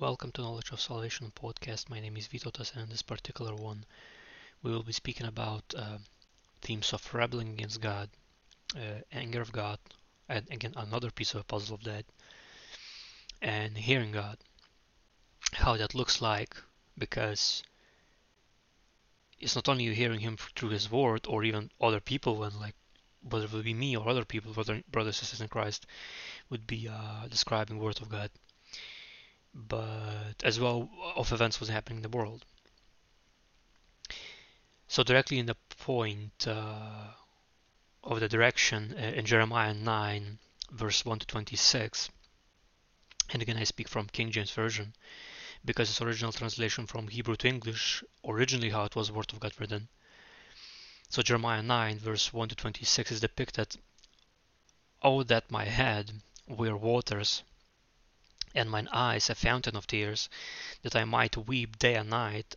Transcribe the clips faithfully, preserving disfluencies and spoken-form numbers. Welcome to Knowledge of Salvation podcast. My name is Vito Tassin, and in this particular one we will be speaking about uh, themes of rebelling against God, uh, anger of God, and again another piece of a puzzle of that, and hearing God, how that looks like, because it's not only you hearing him through his word or even other people, when like whether it would be me or other people, brother, brothers and sisters in Christ would be uh, describing word of God, but as well of events was happening in the world. So directly in the point uh, of the direction uh, in Jeremiah nine verse one to twenty-six, and again I speak from King James Version because its original translation from Hebrew to English, originally how it was word of God written. So Jeremiah nine verse one to twenty-six is depicted, "Oh that my head were waters, and mine eyes a fountain of tears, that I might weep day and night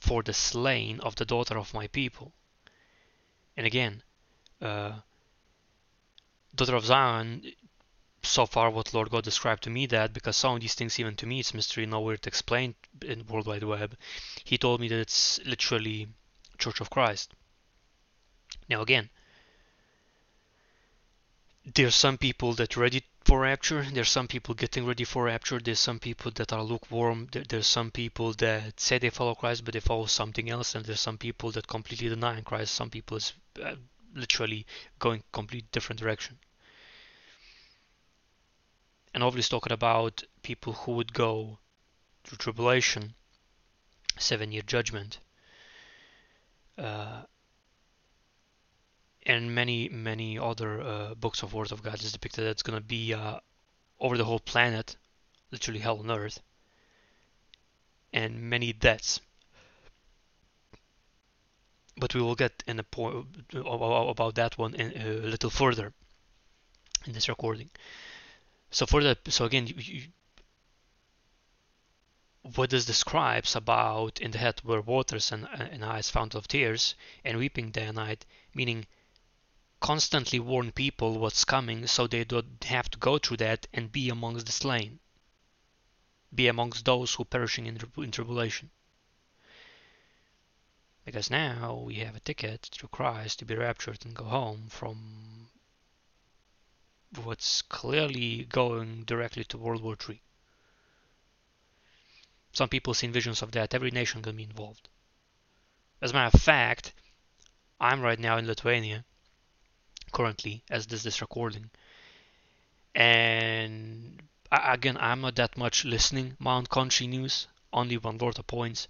for the slain of the daughter of my people." And again, uh, daughter of Zion, so far what Lord God described to me, that because some of these things, even to me, it's mystery, nowhere to explain in World Wide Web. He told me that it's literally Church of Christ. Now again, there's some people that ready for rapture, there's some people getting ready for rapture, there's some people that are lukewarm, there, there's some people that say they follow Christ but they follow something else, and there's some people that completely deny Christ. Some people is uh, literally going complete different direction, and obviously talking about people who would go through tribulation, seven-year judgment, uh, and many, many other uh, books of Word of God is depicted that's going to be uh, over the whole planet, literally hell on earth, and many deaths. But we will get in a point about that one in, uh, a little further in this recording. So for that, so again, you, you, what this describes about "in the head were waters and, and eyes fountain of tears, and weeping day and night," meaning constantly warn people what's coming so they don't have to go through that and be amongst the slain, be amongst those who perishing in, in tribulation. Because now we have a ticket through Christ to be raptured and go home from what's clearly going directly to World War three. Some people seen visions of that. Every nation can be involved. As a matter of fact, I'm right now in Lithuania, currently, as this this recording, and I, again I'm not that much listening Mount Country News, only when Lord appoints,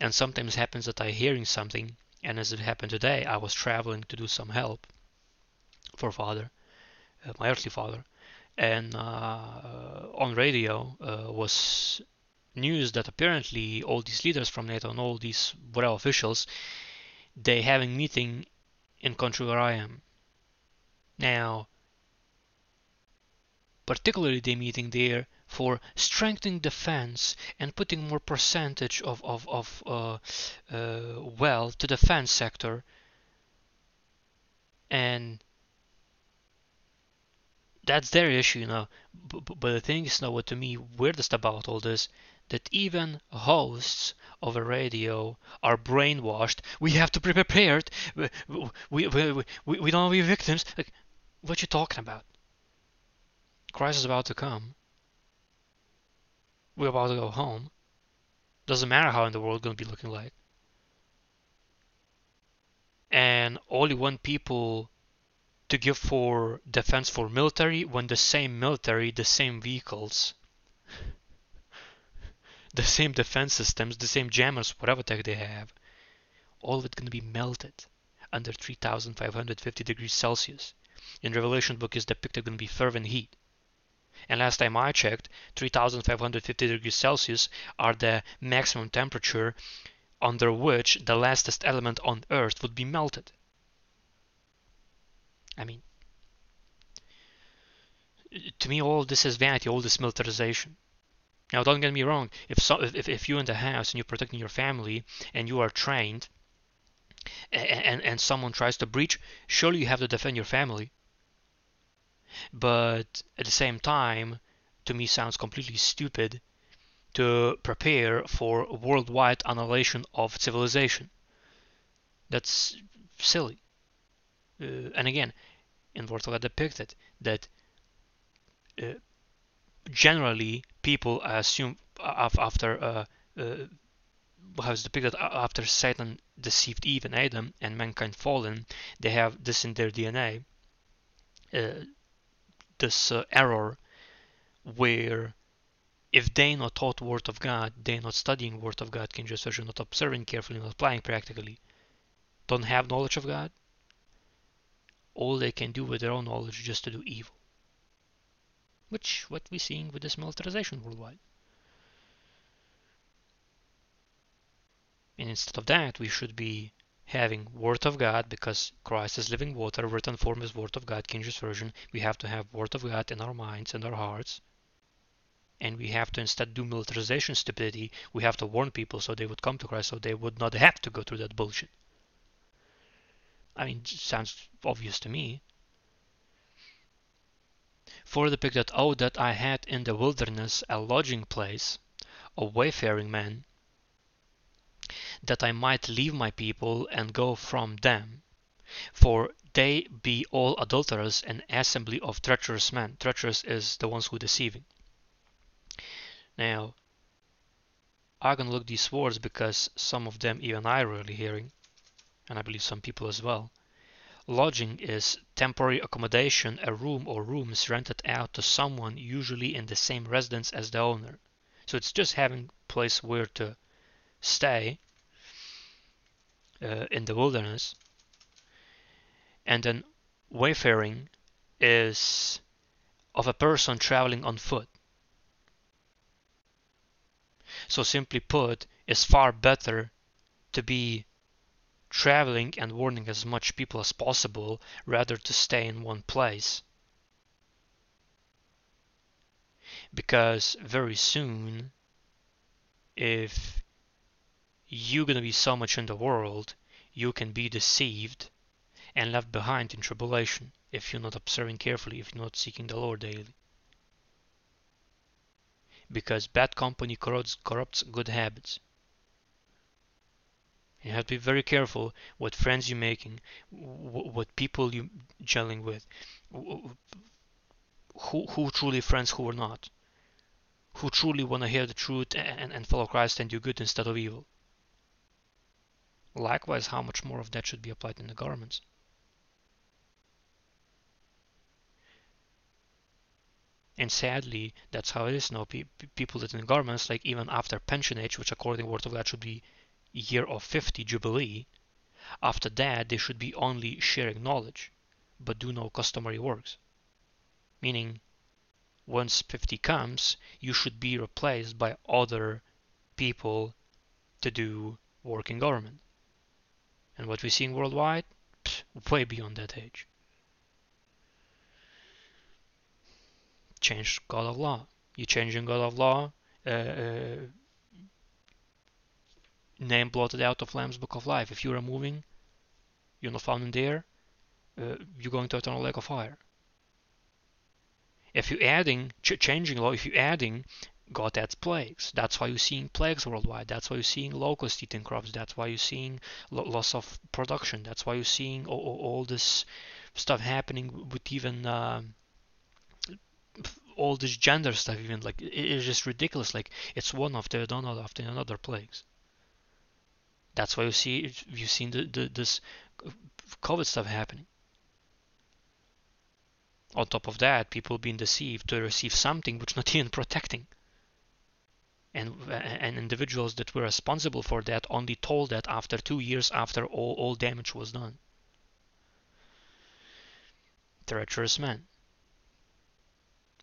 and sometimes happens that I hearing something, and as it happened today, I was traveling to do some help for father, uh, my earthly father, and uh, on radio uh, was news that apparently all these leaders from NATO and all these whatever officials, they having meeting in country where I am. Now, particularly they meeting there for strengthening defense and putting more percentage of, of, of uh, uh, wealth to defense sector, and that's their issue, you know. B- but the thing is, you know, what to me weirdest about all this, that even hosts of a radio are brainwashed. "We have to be prepared. We we we, we, we don't want to be victims." Like, what you talking about? Christ is about to come. We're about to go home. Doesn't matter how in the world going to be looking like. And only one people to give for defense for military, when the same military, the same vehicles, the same defense systems, the same jammers, whatever tech they have, all of it going to be melted under three thousand five hundred fifty degrees Celsius. In Revelation book is depicted going to be fervent heat. And last time I checked, three thousand five hundred fifty degrees Celsius are the maximum temperature under which the lastest element on earth would be melted. I mean, to me all this is vanity, all this militarization. Now, don't get me wrong, if, so, if if you're in the house and you're protecting your family and you are trained, and, and, and someone tries to breach, surely you have to defend your family. But at the same time, to me sounds completely stupid to prepare for worldwide annihilation of civilization. That's silly. Uh, and again, in Vortala depicted that uh, generally people assume after uh, uh, how it's depicted after Satan deceived Eve and Adam and mankind fallen, they have this in their D N A, uh, this uh, error where if they not taught Word of God, they not studying Word of God, King James Version, not observing carefully, not applying practically, don't have knowledge of God, all they can do with their own knowledge is just to do evil. Which what we're seeing with this militarization worldwide. And instead of that, we should be having Word of God, because Christ is living water, written form is Word of God, King James Version. We have to have Word of God in our minds and our hearts. And we have to instead do militarization stupidity. We have to warn people so they would come to Christ, so they would not have to go through that bullshit. I mean, sounds obvious to me. For the picture that, oh, that I had in the wilderness a lodging place, a wayfaring man, that I might leave my people and go from them, for they be all adulterers and assembly of treacherous men. Treacherous is the ones who deceiving. Now, I can look these words because some of them even I rarely hearing, and I believe some people as well. Lodging is temporary accommodation, a room or rooms rented out to someone, usually in the same residence as the owner. So it's just having place where to stay uh, in the wilderness. And then wayfaring is of a person traveling on foot. So simply put, it's far better to be traveling and warning as much people as possible rather to stay in one place. Because very soon, if you're going to be so much in the world, you can be deceived and left behind in tribulation if you're not observing carefully, if you're not seeking the Lord daily. Because bad company corrupts, corrupts good habits. You have to be very careful what friends you're making, what people you're gelling with, who, who truly friends, who are not, who truly want to hear the truth and, and follow Christ and do good instead of evil. Likewise, how much more of that should be applied in the governments. And sadly, that's how it is now. Pe people that in governments, like even after pension age, which according to the Word of God should be year of fifty jubilee, after that they should be only sharing knowledge, but do no customary works. Meaning, once fifty comes, you should be replaced by other people to do work in government. And what we're seeing worldwide, pff, way beyond that age. Change God of law. You changing God of law. Uh, uh, name blotted out of Lamb's Book of Life. If you're removing, you're not found in there, uh, you're going to eternal lake of fire. If you're adding, ch changing law, if you're adding, God adds plagues. That's why you're seeing plagues worldwide. That's why you're seeing locusts eating crops. That's why you're seeing lo loss of production. That's why you're seeing all, all this stuff happening with even... Uh, all this gender stuff, even like it's just ridiculous. Like it's one after another after another plagues. That's why you see you've seen the, the this COVID stuff happening. On top of that, people being deceived to receive something which not even protecting. And and individuals that were responsible for that only told that after two years after all all damage was done. Treacherous man.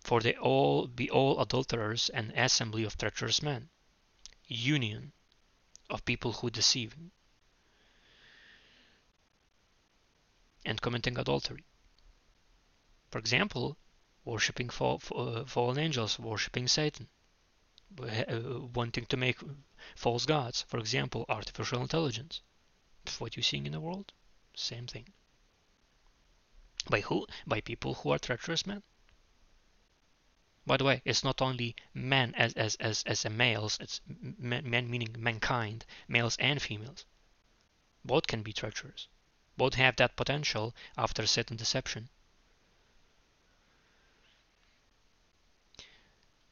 For they all be all adulterers and assembly of treacherous men, union of people who deceive and committing adultery. For example, worshipping fall, uh, fallen angels, worshipping Satan, uh, wanting to make false gods. For example, artificial intelligence. What you're seeing in the world, same thing. By who? By people who are treacherous men. By the way, it's not only men as as as as a males. It's men, men meaning mankind, males and females. Both can be treacherous. Both have that potential after a certain deception.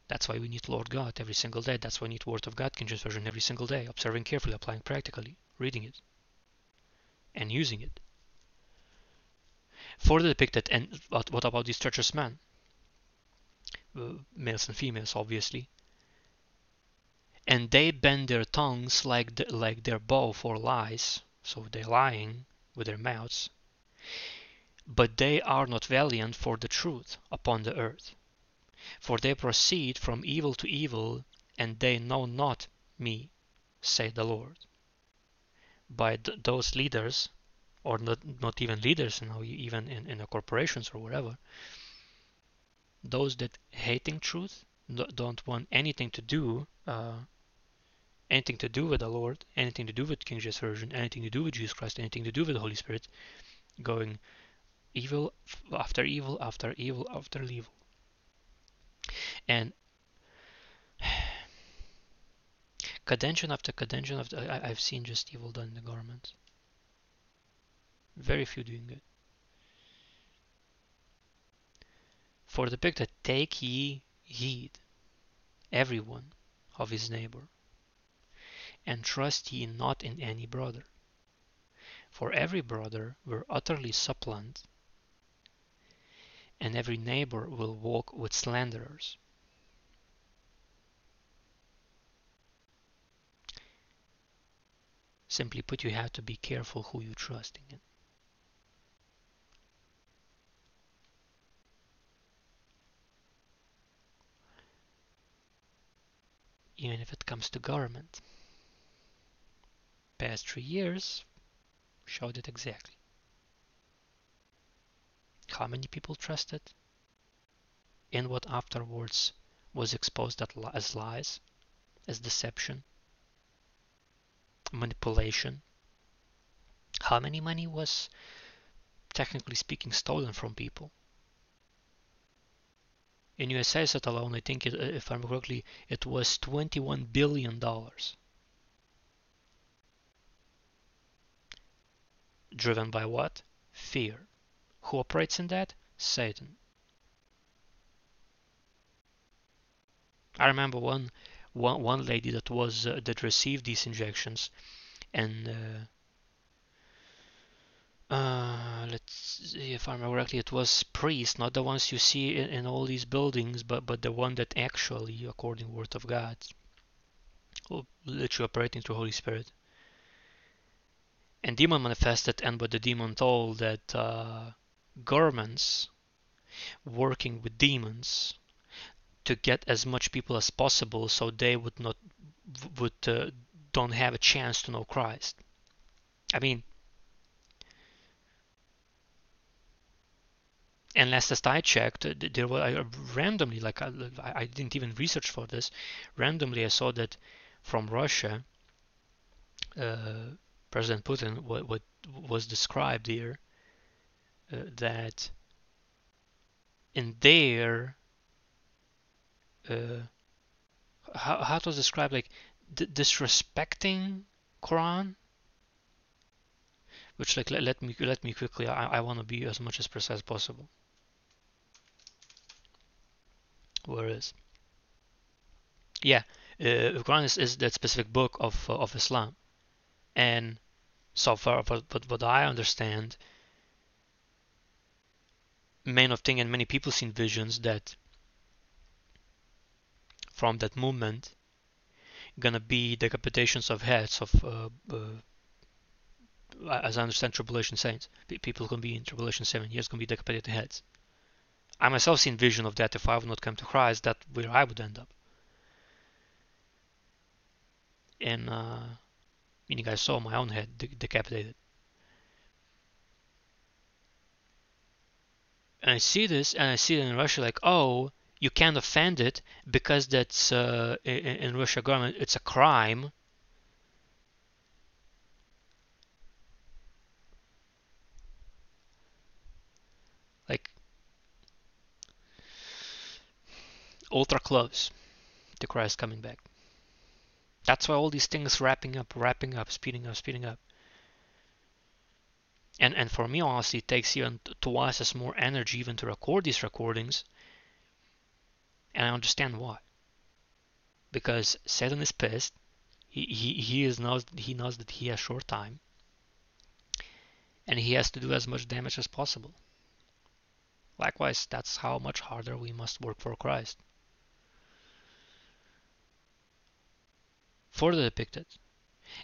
That's why we need Lord God every single day. That's why we need Word of God, King James Version, every single day. Observing carefully, applying practically, reading it, and using it. Further depicted, and what, what about these treacherous men? Uh, males and females, obviously. And they bend their tongues like the, like their bow for lies. So they're lying with their mouths. But they are not valiant for the truth upon the earth. For they proceed from evil to evil, and they know not me, saith the Lord. By th those leaders, or not, not even leaders, you know, even in, in the corporations or wherever, those that hating truth, don't want anything to do, uh, anything to do with the Lord, anything to do with King James Version, anything to do with Jesus Christ, anything to do with the Holy Spirit, going evil after evil after evil after evil. And contention after contention after, I, I've seen just evil done in the government. Very few doing good. For the picture, take ye heed, everyone, of his neighbor, and trust ye not in any brother. For every brother were utterly suppliant, and every neighbor will walk with slanderers. Simply put, you have to be careful who you're trusting in. Even if it comes to government. Past three years showed it exactly. How many people trusted? And what afterwards was exposed as lies, as deception, manipulation? How many money was, technically speaking, stolen from people? In U S A, set alone, I think, it, if I'm correctly, it was twenty-one billion dollars. Driven by what? Fear. Who operates in that? Satan. I remember one, one, one lady that was uh, that received these injections, and uh, uh, let's see if I remember correctly, it was priests, not the ones you see in, in all these buildings, but but the one that actually, according to the Word of God, literally operating through Holy Spirit. And demon manifested, and what the demon told that. Uh, Governments working with demons to get as much people as possible, so they would not would uh, don't have a chance to know Christ. I mean, and last I checked, there were I, randomly, like I, I didn't even research for this. Randomly, I saw that from Russia, uh, President Putin, what, what was described here. Uh, that in their uh, how, how to describe, like d disrespecting Quran, which like let, let me let me quickly, I, I want to be as much as precise as possible. Where is yeah uh, Quran is, is that specific book of uh, of Islam, and so far but, but what I understand, main of thing, and many people seen visions that from that movement gonna be decapitations of heads of, uh, uh, as I understand, tribulation saints. P people can be in tribulation seven years, can be decapitated heads. I myself seen vision of that. If I would not come to Christ, that's where I would end up. And uh, meaning I saw my own head de decapitated. And I see this, and I see it in Russia, like, oh, you can't offend it because that's uh, in, in Russia government, it's a crime. Like, ultra close to Christ coming back. That's why all these things wrapping up, wrapping up, speeding up, speeding up. And and for me, honestly, it takes even twice as more energy even to record these recordings. And I understand why. Because Satan is pissed. He he he is knows he knows that he has short time. And he has to do as much damage as possible. Likewise, that's how much harder we must work for Christ. Further depicted,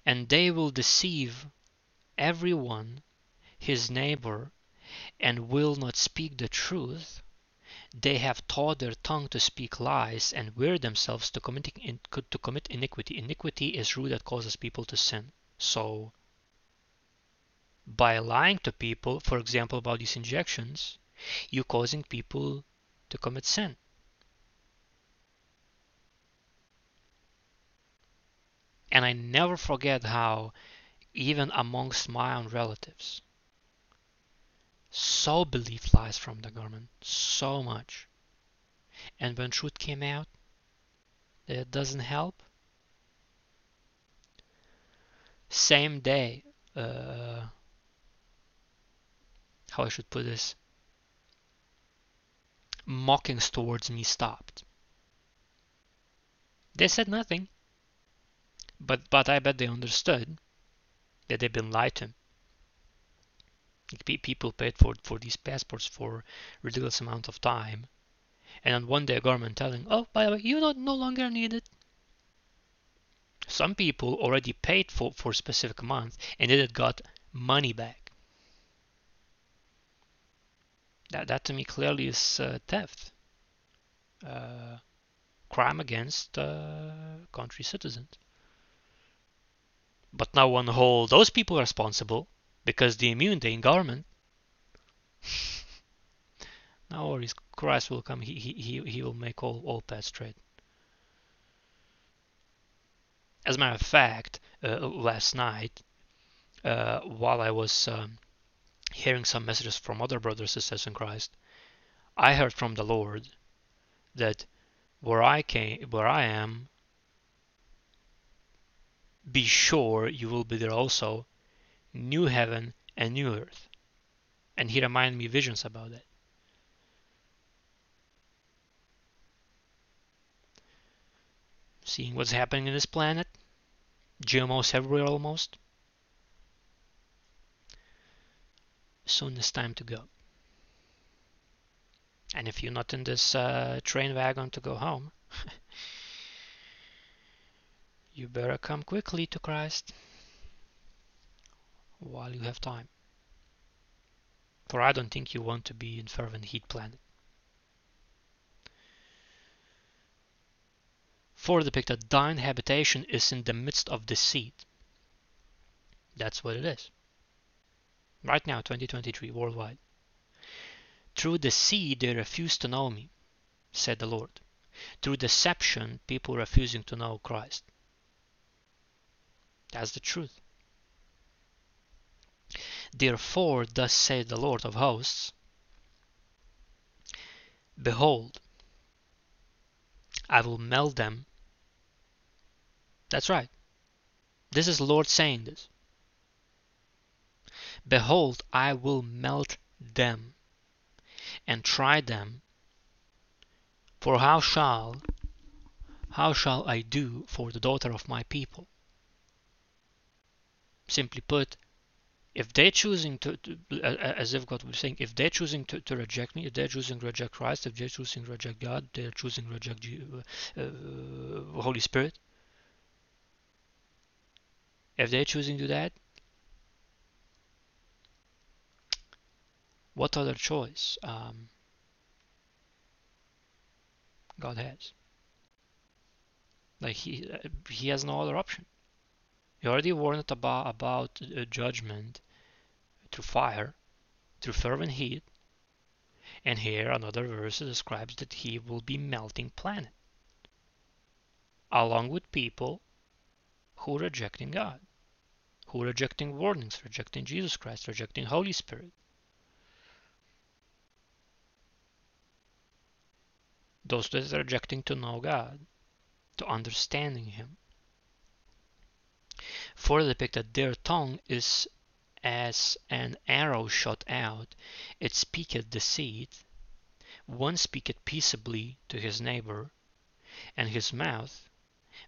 and they will deceive everyone, his neighbor, and will not speak the truth. They have taught their tongue to speak lies and wear themselves to commit, in, to commit iniquity. Iniquity is root that causes people to sin. So, by lying to people, for example, about these injections, you're causing people to commit sin. And I never forget how, even amongst my own relatives, so believed lies from the government so much. And when truth came out, that it doesn't help. Same day, uh, how I should put this, mockings towards me stopped. They said nothing. But but I bet they understood that they've been lied to. People paid for for these passports for ridiculous amount of time, and on one day a government telling, oh, by the way, you don't no longer need it. Some people already paid for for a specific month and then it got money back. That that to me clearly is uh, theft, uh, crime against uh, country citizens. But now one whole, those people are responsible because the immunity in government. No worries, Christ will come. He he he will make all all paths straight. As a matter of fact, uh, last night, uh, while I was um, hearing some messages from other brothers and sisters in Christ, I heard from the Lord that where I came, where I am, be sure you will be there also, new heaven and new earth. And he reminded me visions about that. Seeing what's happening in this planet, G M Os everywhere almost. Soon it's time to go. And if you're not in this uh, train wagon to go home, you better come quickly to Christ while you have time. For I don't think you want to be in fervent heat planet. For the picture, thine habitation is in the midst of deceit. That's what it is. Right now, twenty twenty-three, worldwide. Through the seed they refuse to know me, said the Lord. Through deception, people refusing to know Christ. That's the truth. Therefore, thus saith the Lord of hosts, behold, I will melt them. That's right. This is the Lord saying this. Behold, I will melt them and try them. For how shall, how shall I do for the daughter of my people? Simply put, if they're choosing to, to uh, as if God was saying, if they're choosing to, to reject me, if they're choosing to reject Christ, if they're choosing to reject God, they're choosing to reject uh, uh, Holy Spirit. If they're choosing to do that, what other choice um, God has? Like he, he has no other option. He already warned about about uh, judgment through fire, through fervent heat, and here another verse describes that he will be melting planet, along with people who are rejecting God, who are rejecting warnings, rejecting Jesus Christ, rejecting Holy Spirit. Those that are rejecting to know God, to understanding Him. Further depicted, their tongue is as an arrow shot out, it speaketh deceit. One speaketh peaceably to his neighbor and his mouth,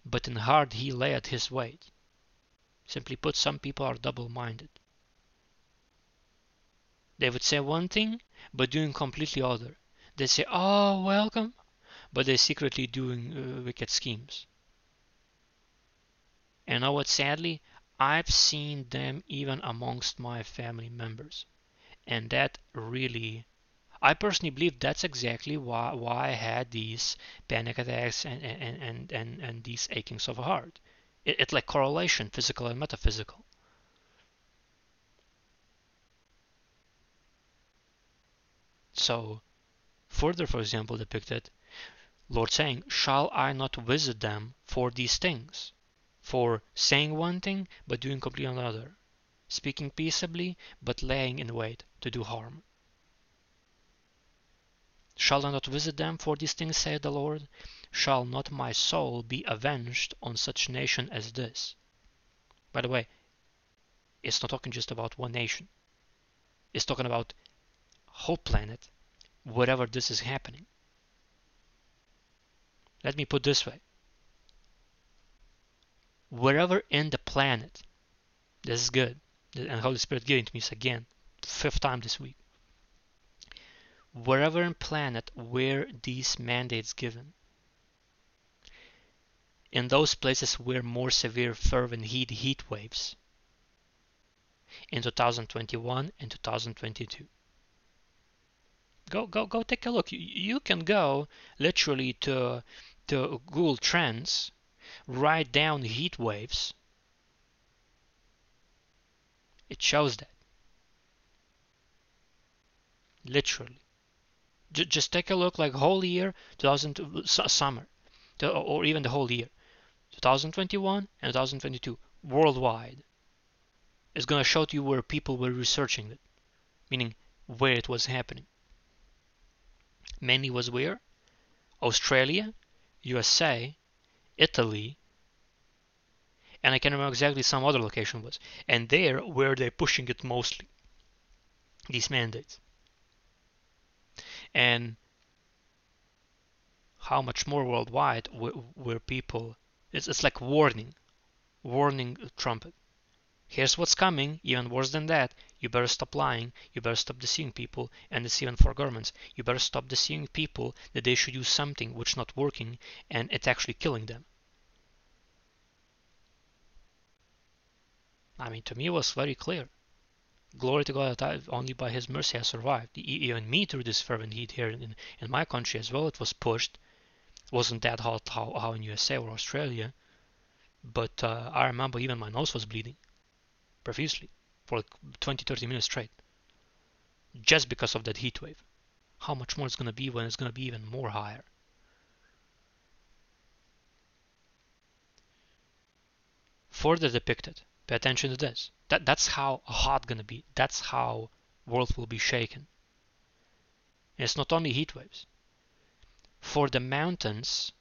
but in heart he layeth his weight. Simply put, some people are double-minded. They would say one thing, but doing completely other. They say, oh, welcome, but they're secretly doing uh, wicked schemes. And you know what, sadly, I've seen them even amongst my family members. And that really... I personally believe that's exactly why why I had these panic attacks and and and and, and these achings of the heart. It, it's like correlation, physical and metaphysical. So, further, for example, depicted, Lord saying, "Shall I not visit them for these things, for saying one thing but doing completely another, speaking peaceably but laying in wait to do harm." Shall I not visit them for these things, saith the Lord? Shall not my soul be avenged on such nation as this? By the way, it's not talking just about one nation. It's talking about whole planet, wherever this is happening. Let me put this way. Wherever in the planet, this is good. And Holy Spirit gave it to me again, fifth time this week. Wherever in planet where these mandates given, in those places where more severe fervent heat heat waves in two thousand twenty-one and two thousand twenty-two, go go go take a look. You, you can go literally to to Google Trends, write down heat waves. It shows that literally. Just take a look, like whole year two thousand summer, or even the whole year two thousand twenty-one and two thousand twenty-two worldwide. It's gonna show to you where people were researching it, meaning where it was happening. Mainly was where? Australia, U S A, Italy, and I can't remember exactly some other location was. And there where they're pushing it mostly, these mandates. And how much more worldwide where, where people, it's, it's like warning, warning trumpet. Here's what's coming, even worse than that. You better stop lying, you better stop deceiving people, and it's even for governments. You better stop deceiving people that they should use something which is not working and it's actually killing them. I mean, to me it was very clear. Glory to God that I, only by His mercy I survived. Even me through this fervent heat here in, in my country as well, it was pushed. It wasn't that hot how, how in U S A or Australia. But uh, I remember even my nose was bleeding profusely for like twenty to thirty minutes straight. Just because of that heat wave. How much more it's going to be when it's going to be even more higher. Further depicted. Pay attention to this. That, that's how hot gonna be. That's how world will be shaken. And it's not only heat waves. For the mountains,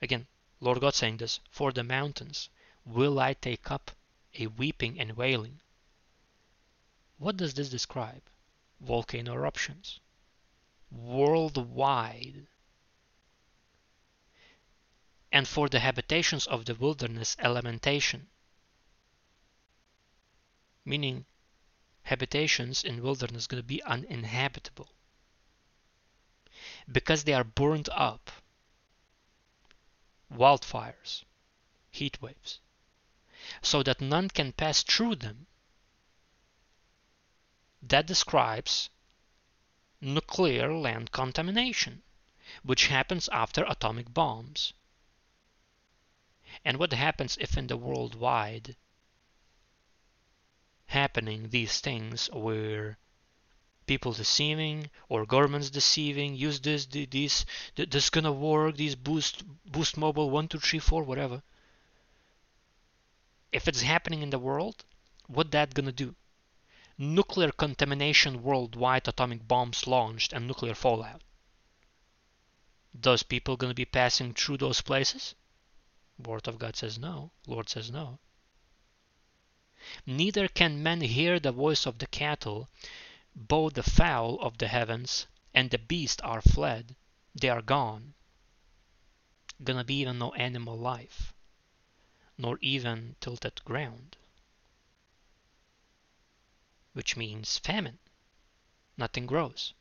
again, Lord God saying this, for the mountains will I take up a weeping and wailing. What does this describe? Volcano eruptions. Worldwide. And for the habitations of the wilderness, a lamentation. Meaning habitations in wilderness is going to be uninhabitable because they are burned up. Wildfires, heat waves, so that none can pass through them. That describes nuclear land contamination, which happens after atomic bombs. And what happens if in the worldwide happening these things where people deceiving or governments deceiving, use this, this, this gonna work, these boost, boost mobile one, two, three, four, whatever. If it's happening in the world, what that gonna do? Nuclear contamination worldwide, atomic bombs launched, and nuclear fallout. Those people going to be passing through those places? Word of God says no. Lord says no. Neither can man hear the voice of the cattle. Both the fowl of the heavens and the beast are fled. They are gone. Gonna be even no animal life, nor even tilted ground. Which means famine. Nothing grows.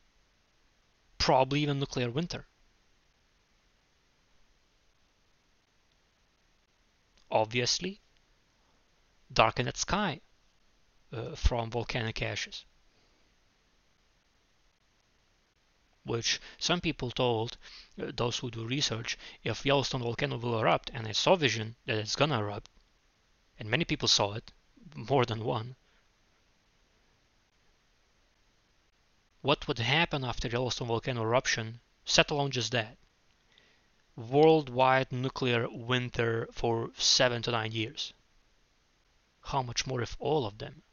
Probably even nuclear winter. Obviously, darkened sky uh, from volcanic ashes, which some people told uh, those who do research, if Yellowstone volcano will erupt, and I saw vision that it's gonna erupt, and many people saw it, more than one. What would happen after Yellowstone volcano eruption, let alone just that? Worldwide nuclear winter for seven to nine years. How much more if all of them?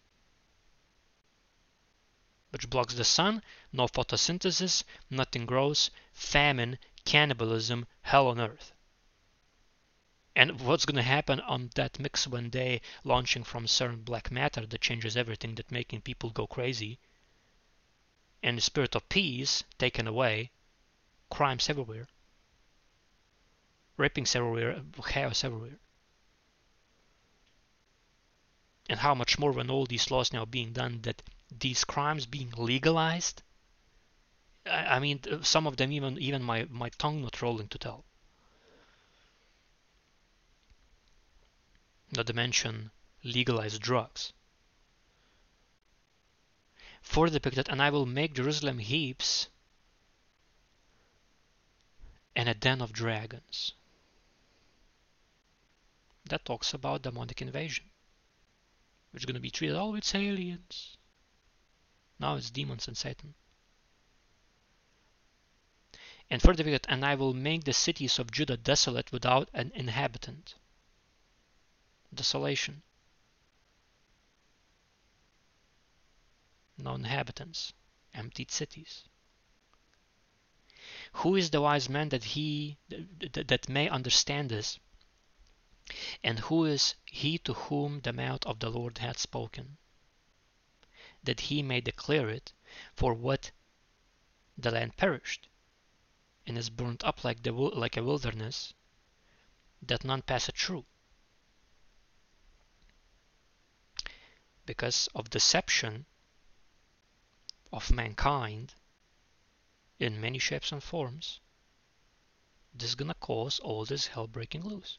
Which blocks the sun, no photosynthesis, nothing grows, famine, cannibalism, hell on earth. And what's going to happen on that mix one day, launching from CERN black matter that changes everything, that making people go crazy, and the spirit of peace taken away, crimes everywhere, rapings everywhere, chaos everywhere. And how much more when all these laws now being done, that these crimes being legalized? I, I mean, some of them even even my, my tongue not rolling to tell. Not to mention legalized drugs. For depicted, and I will make Jerusalem heaps and a den of dragons. That talks about demonic invasion, which is going to be treated, oh, it's aliens. Now it's demons and Satan. And further, and I will make the cities of Judah desolate without an inhabitant. Desolation. No inhabitants. Emptied cities. Who is the wise man that he that, that may understand this? And who is he to whom the mouth of the Lord hath spoken? That he may declare it, for what the land perished, and is burnt up like the like a wilderness, that none passeth through, because of deception of mankind in many shapes and forms. This is gonna cause all this hell breaking loose.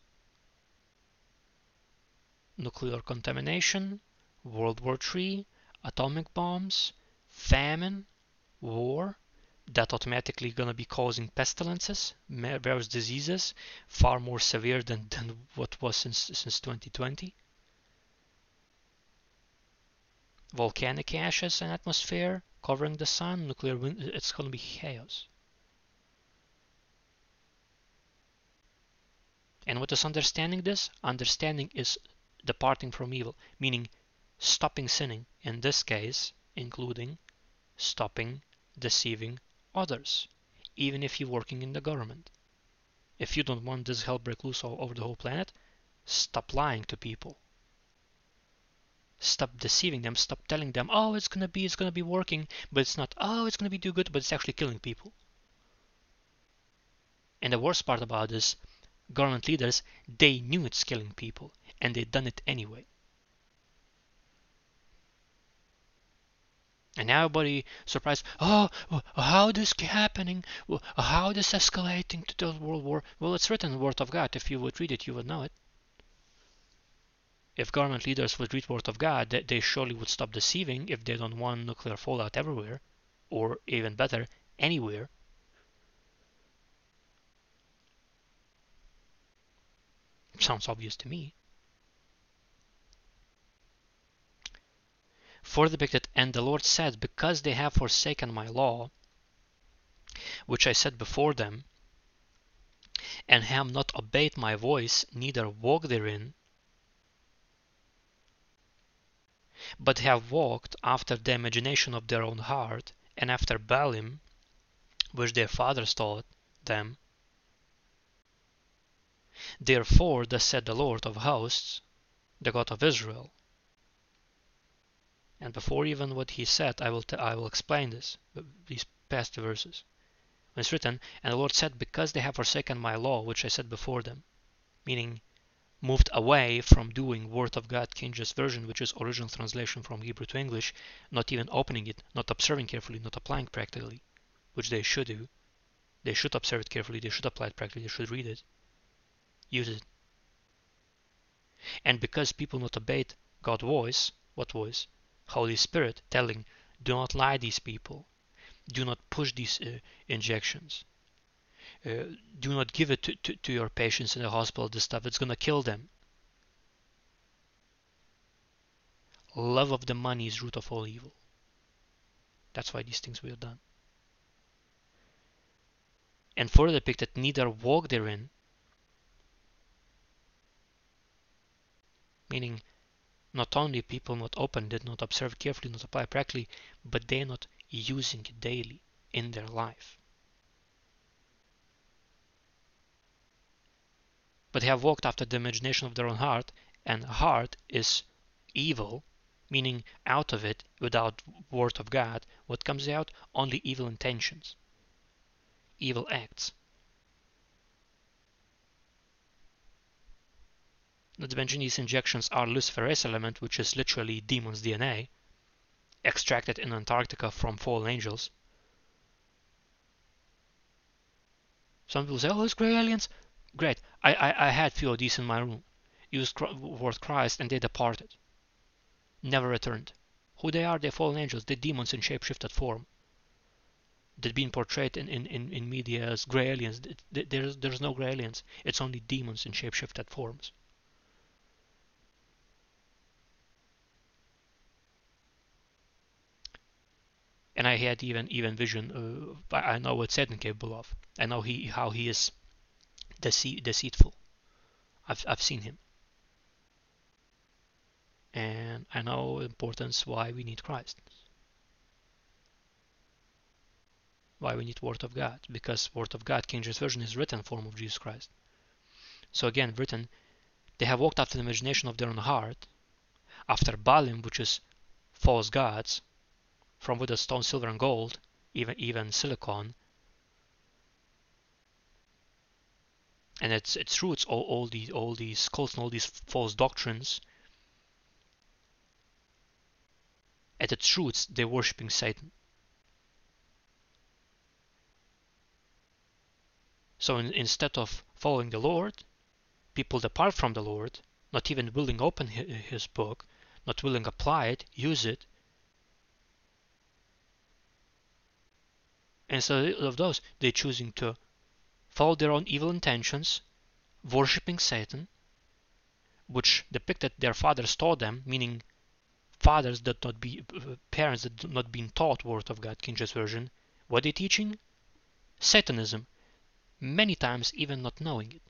Nuclear contamination, World War Three. Atomic bombs, famine, war, that automatically going to be causing pestilences, various diseases, far more severe than, than what was since, since twenty twenty. Volcanic ashes and atmosphere covering the sun, nuclear wind, it's going to be chaos. And what is understanding this? Understanding is departing from evil, meaning stopping sinning, in this case including stopping deceiving others, even if you're working in the government. If you don't want this hell break loose all over the whole planet, stop lying to people, stop deceiving them, stop telling them, oh, it's gonna be it's gonna be working, but it's not. Oh, it's gonna be do good, but it's actually killing people. And the worst part about this, government leaders, they knew it's killing people and they done it anyway. And everybody surprised, oh, how this happening, how this escalating to the world war? Well, it's written in the Word of God. If you would read it, you would know it. If government leaders would read Word of God, they surely would stop deceiving if they don't want nuclear fallout everywhere, or even better, anywhere. Sounds obvious to me. For depicted, and the Lord said, because they have forsaken my law, which I set before them, and have not obeyed my voice, neither walked therein, but have walked after the imagination of their own heart, and after Balaam, which their fathers taught them, Therefore, thus said the Lord of hosts, the God of Israel. And before even what he said, I will, t I will explain this, these past verses. When it's written, and the Lord said, because they have forsaken my law, which I set before them, meaning moved away from doing Word of God, King James Version, which is original translation from Hebrew to English, not even opening it, not observing carefully, not applying practically, which they should do. They should observe it carefully, they should apply it practically, they should read it, use it. And because people not obeyed God's voice, what voice? Holy Spirit telling, do not lie these people, do not push these uh, injections. Uh, do not give it to, to, to your patients in the hospital, this stuff, it's going to kill them. Love of the money is root of all evil. That's why these things were done. And further depicted, neither walk therein, meaning not only people not open, did not observe carefully, not apply practically, but they're not using it daily in their life. But have walked after the imagination of their own heart, and heart is evil, meaning out of it, without Word of God, what comes out? Only evil intentions, evil acts. Not to mention these injections are Lucifer's element, which is literally demon's D N A, extracted in Antarctica from fallen angels. Some people say, oh, it's grey aliens. Great, I, I, I had few of these in my room, used the word Christ and they departed, never returned. Who they are? They're fallen angels, they're demons in shape-shifted form. They've been portrayed in, in, in, in media as grey aliens. There's, there's no grey aliens, it's only demons in shape-shifted forms. And I had even, even vision, uh, I know what Satan is capable of, I know he, how he is deceitful. I've, I've seen him, and I know importance why we need Christ, why we need Word of God, because Word of God, King James Version, is written form of Jesus Christ. So again written, they have walked after the imagination of their own heart, after Balaam, which is false gods, from wood, stone, silver and gold, even, even silicon. And it's its roots, all all these all these cults and all these false doctrines. At its roots, they're worshipping Satan. So in, instead of following the Lord, people depart from the Lord, not even willing to open his, his book, not willing to apply it, use it. And instead of those, they're choosing to follow their own evil intentions, worshipping Satan, which depicted their fathers taught them, meaning fathers that not be parents that do not been taught Word of God, King James Version. What they're teaching? Satanism, many times even not knowing it.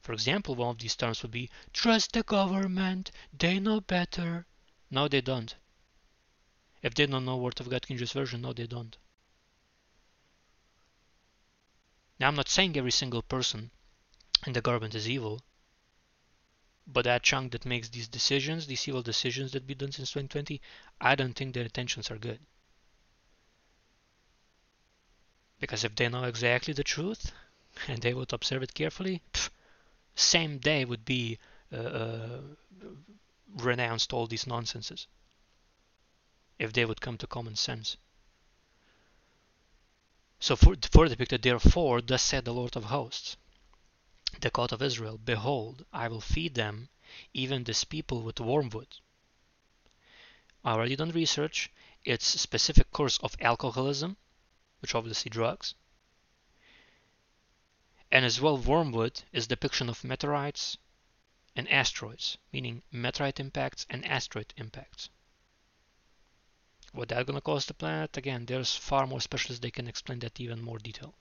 For example, one of these terms would be trust the government, they know better. No, they don't. If they don't know Word of God, King James Version, no, they don't. Now, I'm not saying every single person in the government is evil, but that chunk that makes these decisions, these evil decisions that have been done since twenty twenty, I don't think their intentions are good. Because if they know exactly the truth and they would observe it carefully, pff, same day would be uh, uh, renounced all these nonsenses, if they would come to common sense. So for, for the picture, therefore, thus said the Lord of hosts, the God of Israel, behold, I will feed them, even this people, with wormwood. I already done research. It's a specific course of alcoholism, which obviously drugs. And as well, wormwood is depiction of meteorites and asteroids, meaning meteorite impacts and asteroid impacts. What that's gonna cost the planet, again, there's far more specialists, they can explain that even more detail.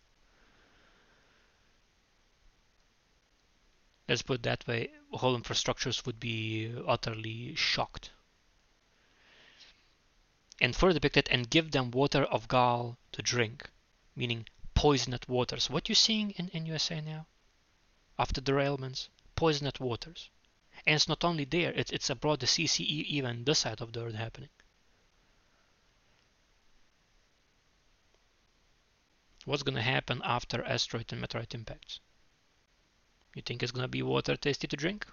Let's put it that way, whole infrastructures would be utterly shocked. And further depicted, and give them water of gall to drink, meaning poisoned waters. What you're seeing in, in U S A now, after derailments, poisoned waters. And it's not only there, it, it's abroad, the C C E, even this side of the earth happening. What's going to happen after asteroid and meteorite impacts? You think it's going to be water tasty to drink?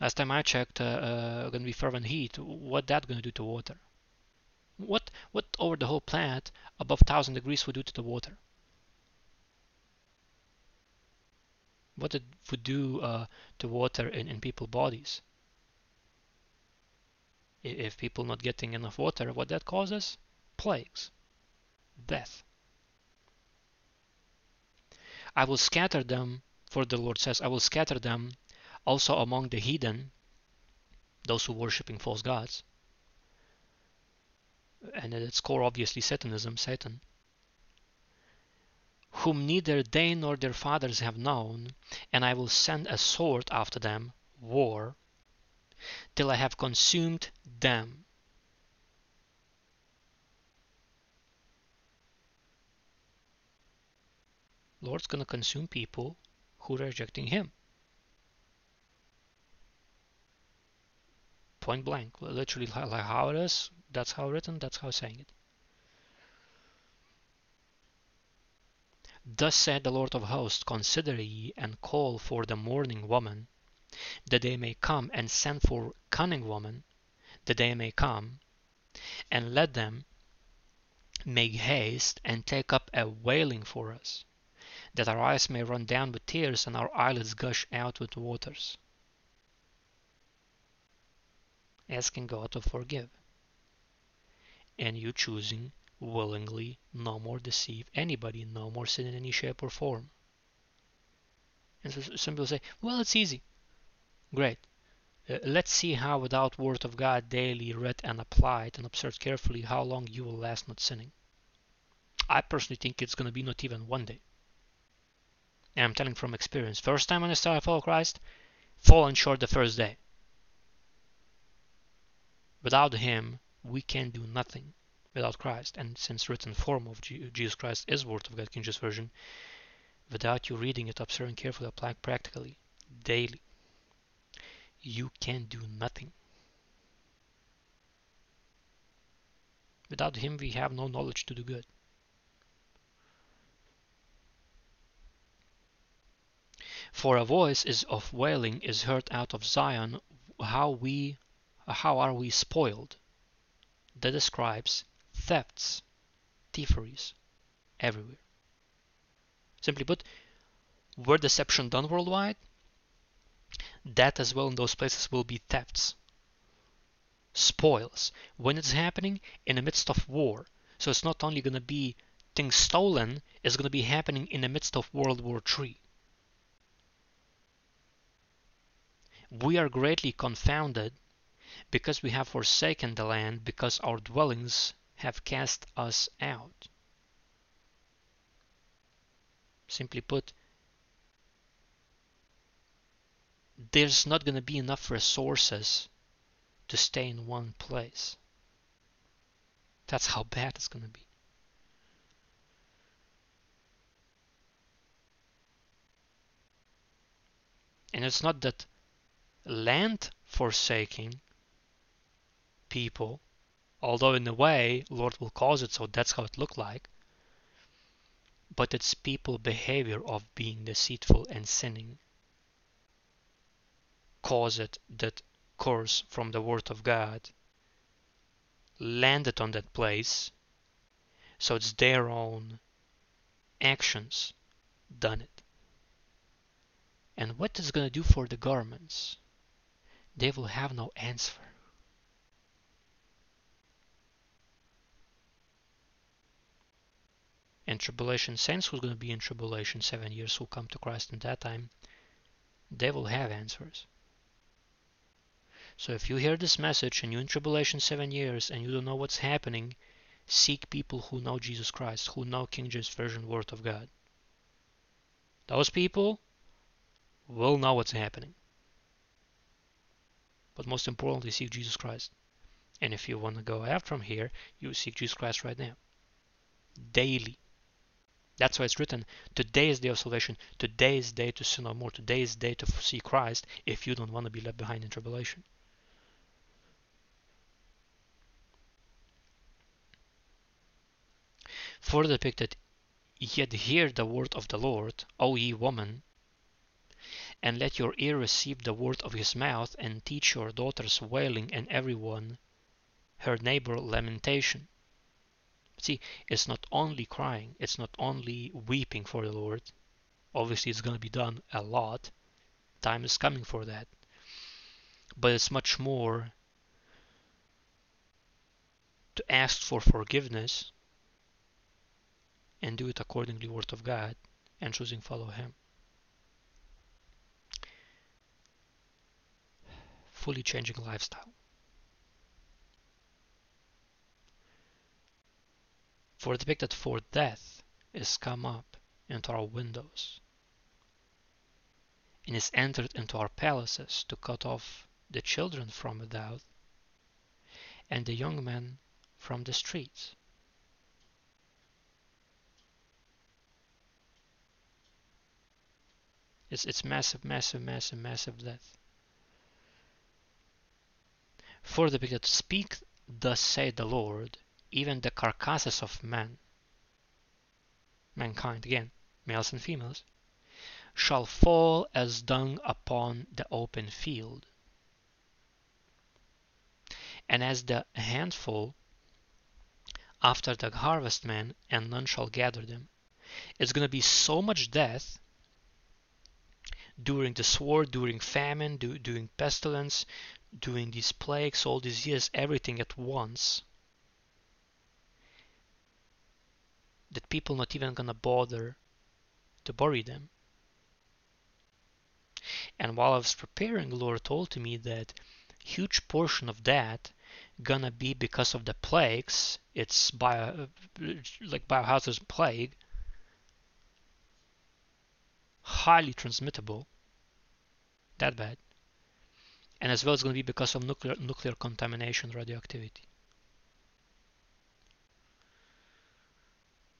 Last time I checked, uh, uh, going to be fervent heat. What that going to do to water? What what over the whole planet above thousand degrees would do to the water? What it would do uh, to water in, in people's bodies? If people not getting enough water, what that causes? Plagues, death. I will scatter them, for the Lord says, I will scatter them also among the heathen, those who are worshipping false gods. And at its core, obviously, Satanism, Satan. Whom neither they nor their fathers have known, and I will send a sword after them, war, till I have consumed them. Lord's going to consume people who are rejecting him. Point blank, literally like how it is, that's how written, that's how saying it. Thus said the Lord of hosts, consider ye and call for the mourning woman, that they may come, and send for cunning woman, that they may come, and let them make haste and take up a wailing for us, that our eyes may run down with tears and our eyelids gush out with waters. Asking God to forgive, and you choosing willingly, no more deceive anybody, no more sin in any shape or form. And so some people say, well, it's easy. Great. Uh, let's see how without word of God daily read and applied and observed carefully how long you will last not sinning. I personally think it's going to be not even one day. And I'm telling from experience. First time when I started following Christ, fallen short the first day. Without him, we can do nothing. Without Christ, and since written form of Jesus Christ is Word of God, King James Version, without you reading it, observing carefully, applying practically, daily, you can do nothing. Without him, we have no knowledge to do good. For a voice is of wailing is heard out of Zion. How we, how are we spoiled? That describes thefts, thieveries, everywhere. Simply put, were deception done worldwide, that as well in those places will be thefts, spoils. When it's happening in the midst of war, so it's not only going to be things stolen, it's going to be happening in the midst of World War Three. We are greatly confounded because we have forsaken the land, because our dwellings have cast us out. Simply put, there's not going to be enough resources to stay in one place. That's how bad it's going to be. And it's not that land forsaking people, although in a way Lord will cause it, so that's how it looked like, but it's people behavior of being deceitful and sinning cause it that curse from the word of God landed on that place, so it's their own actions done it. And what it's going to do for the garments, they will have no answer. And tribulation saints who's going to be in tribulation seven years who come to Christ in that time, they will have answers. So if you hear this message and you're in tribulation seven years and you don't know what's happening, seek people who know Jesus Christ, who know King James Version Word of God. Those people will know what's happening. But most importantly, seek Jesus Christ. And if you want to go out from here, you seek Jesus Christ right now. daily. That's why it's written, today is day of salvation, today is day to sin no more, today is day to see Christ, if you don't want to be left behind in tribulation. Further depicted, yet hear the word of the Lord, O ye woman, and let your ear receive the word of his mouth, and teach your daughters wailing, and everyone her neighbor lamentation. See, it's not only crying, it's not only weeping for the Lord. Obviously, it's going to be done a lot. Time is coming for that. But it's much more to ask for forgiveness and do it according to the word of God and choosing to follow him. Fully changing lifestyle. For depicted, for death is come up into our windows and is entered into our palaces to cut off the children from without and the young men from the streets. It's, it's massive, massive, massive, massive death. For depicted, speak, thus saith the Lord, even the carcasses of men, mankind, again, males and females, shall fall as dung upon the open field, and as the handful after the harvestman, and none shall gather them. It's going to be so much death during the sword, during famine, do, during pestilence, during these plagues, all these years, everything at once, that people not even gonna bother to bury them. And while I was preparing, the Lord told to me that huge portion of that gonna be because of the plagues. It's bio, like biohazard plague, highly transmittable, that bad, and as well it's gonna be because of nuclear nuclear contamination, radioactivity.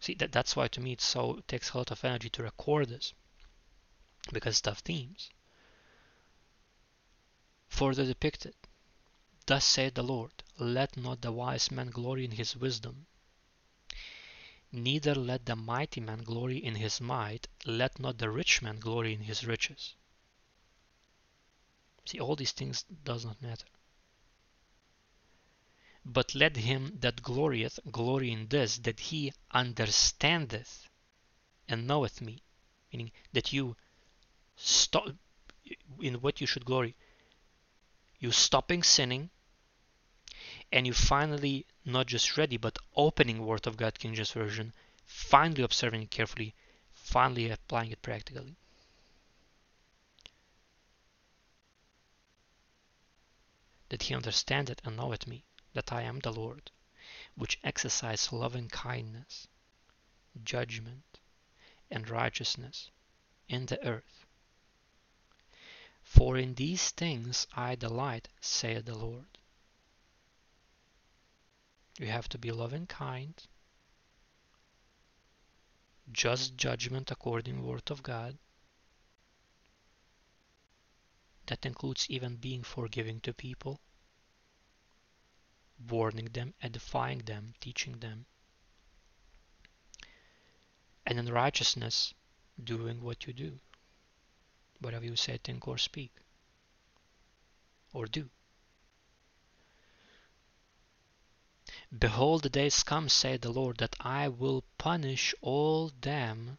See, that, that's why to me it's so, it takes a lot of energy to record this, because tough themes. Further depicted, thus saith the Lord, let not the wise man glory in his wisdom, neither let the mighty man glory in his might, let not the rich man glory in his riches. See, all these things does not matter. But let him that glorieth glory in this, that he understandeth and knoweth me. Meaning that you stop, in what you should glory. You stopping sinning, and you finally, not just ready, but opening Word of God, King James Version, finally observing it carefully, finally applying it practically. That he understandeth and knoweth me, that I am the Lord, which exercise loving kindness, judgment, and righteousness in the earth. For in these things I delight, saith the Lord. You have to be loving kind, just judgment according to the word of God. That includes even being forgiving to people, warning them, edifying them, teaching them, and in righteousness doing what you do, whatever you say, think or speak or do. Behold, the days come, saith the Lord, that I will punish all them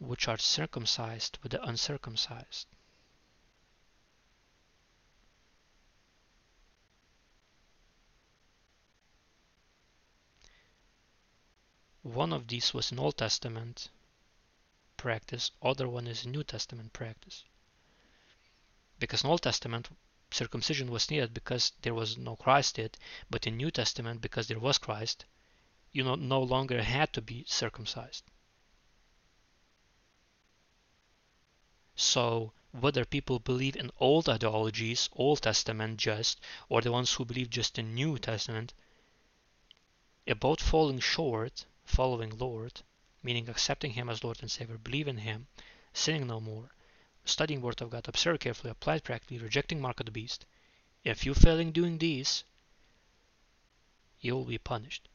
which are circumcised with the uncircumcised. One of these was an Old Testament practice, other one is New Testament practice. Because in Old Testament circumcision was needed because there was no Christ yet, but in New Testament, because there was Christ, you know, no longer had to be circumcised. So whether people believe in old ideologies, Old Testament just, or the ones who believe just in New Testament, about falling short, following Lord, meaning accepting Him as Lord and Savior, believe in Him, sinning no more, studying Word of God, observe carefully, apply it practically, rejecting Mark of the Beast. If you failing doing these, you will be punished.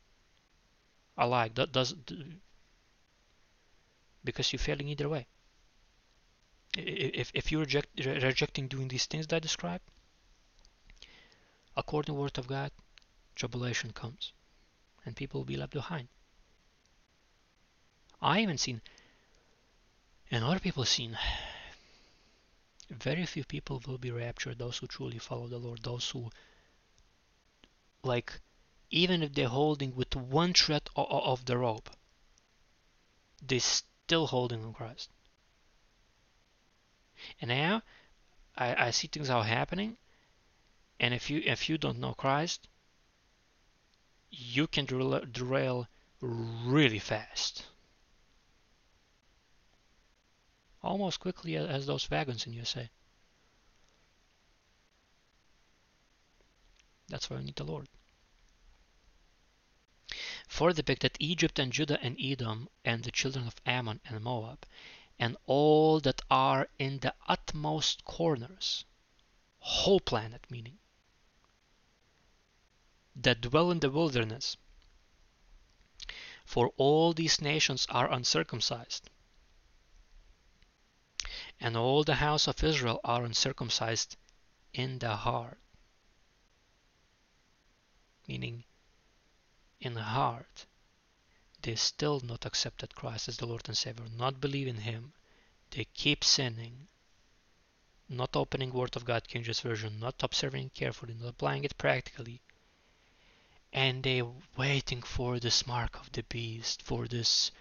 I like that does because you're failing either way. If if you reject rejecting doing these things that I described, according to the Word of God, tribulation comes, and people will be left behind. I haven't seen, and other people seen, very few people will be raptured. Those who truly follow the Lord, those who, like, even if they're holding with one thread of the rope, they're still holding on Christ. And now, I, I see things are happening, and if you if you don't know Christ, you can derail, derail really fast, almost quickly as those wagons in U S A. That's why we need the Lord. For the fact that Egypt and Judah and Edom and the children of Ammon and Moab and all that are in the utmost corners, whole planet meaning, that dwell in the wilderness, for all these nations are uncircumcised, and all the house of Israel are uncircumcised in the heart, meaning in the heart they still not accepted Christ as the Lord and Savior, not believe in Him, they keep sinning, not opening Word of God, King James Version, not observing carefully, not applying it practically, and they waiting for this mark of the beast, for this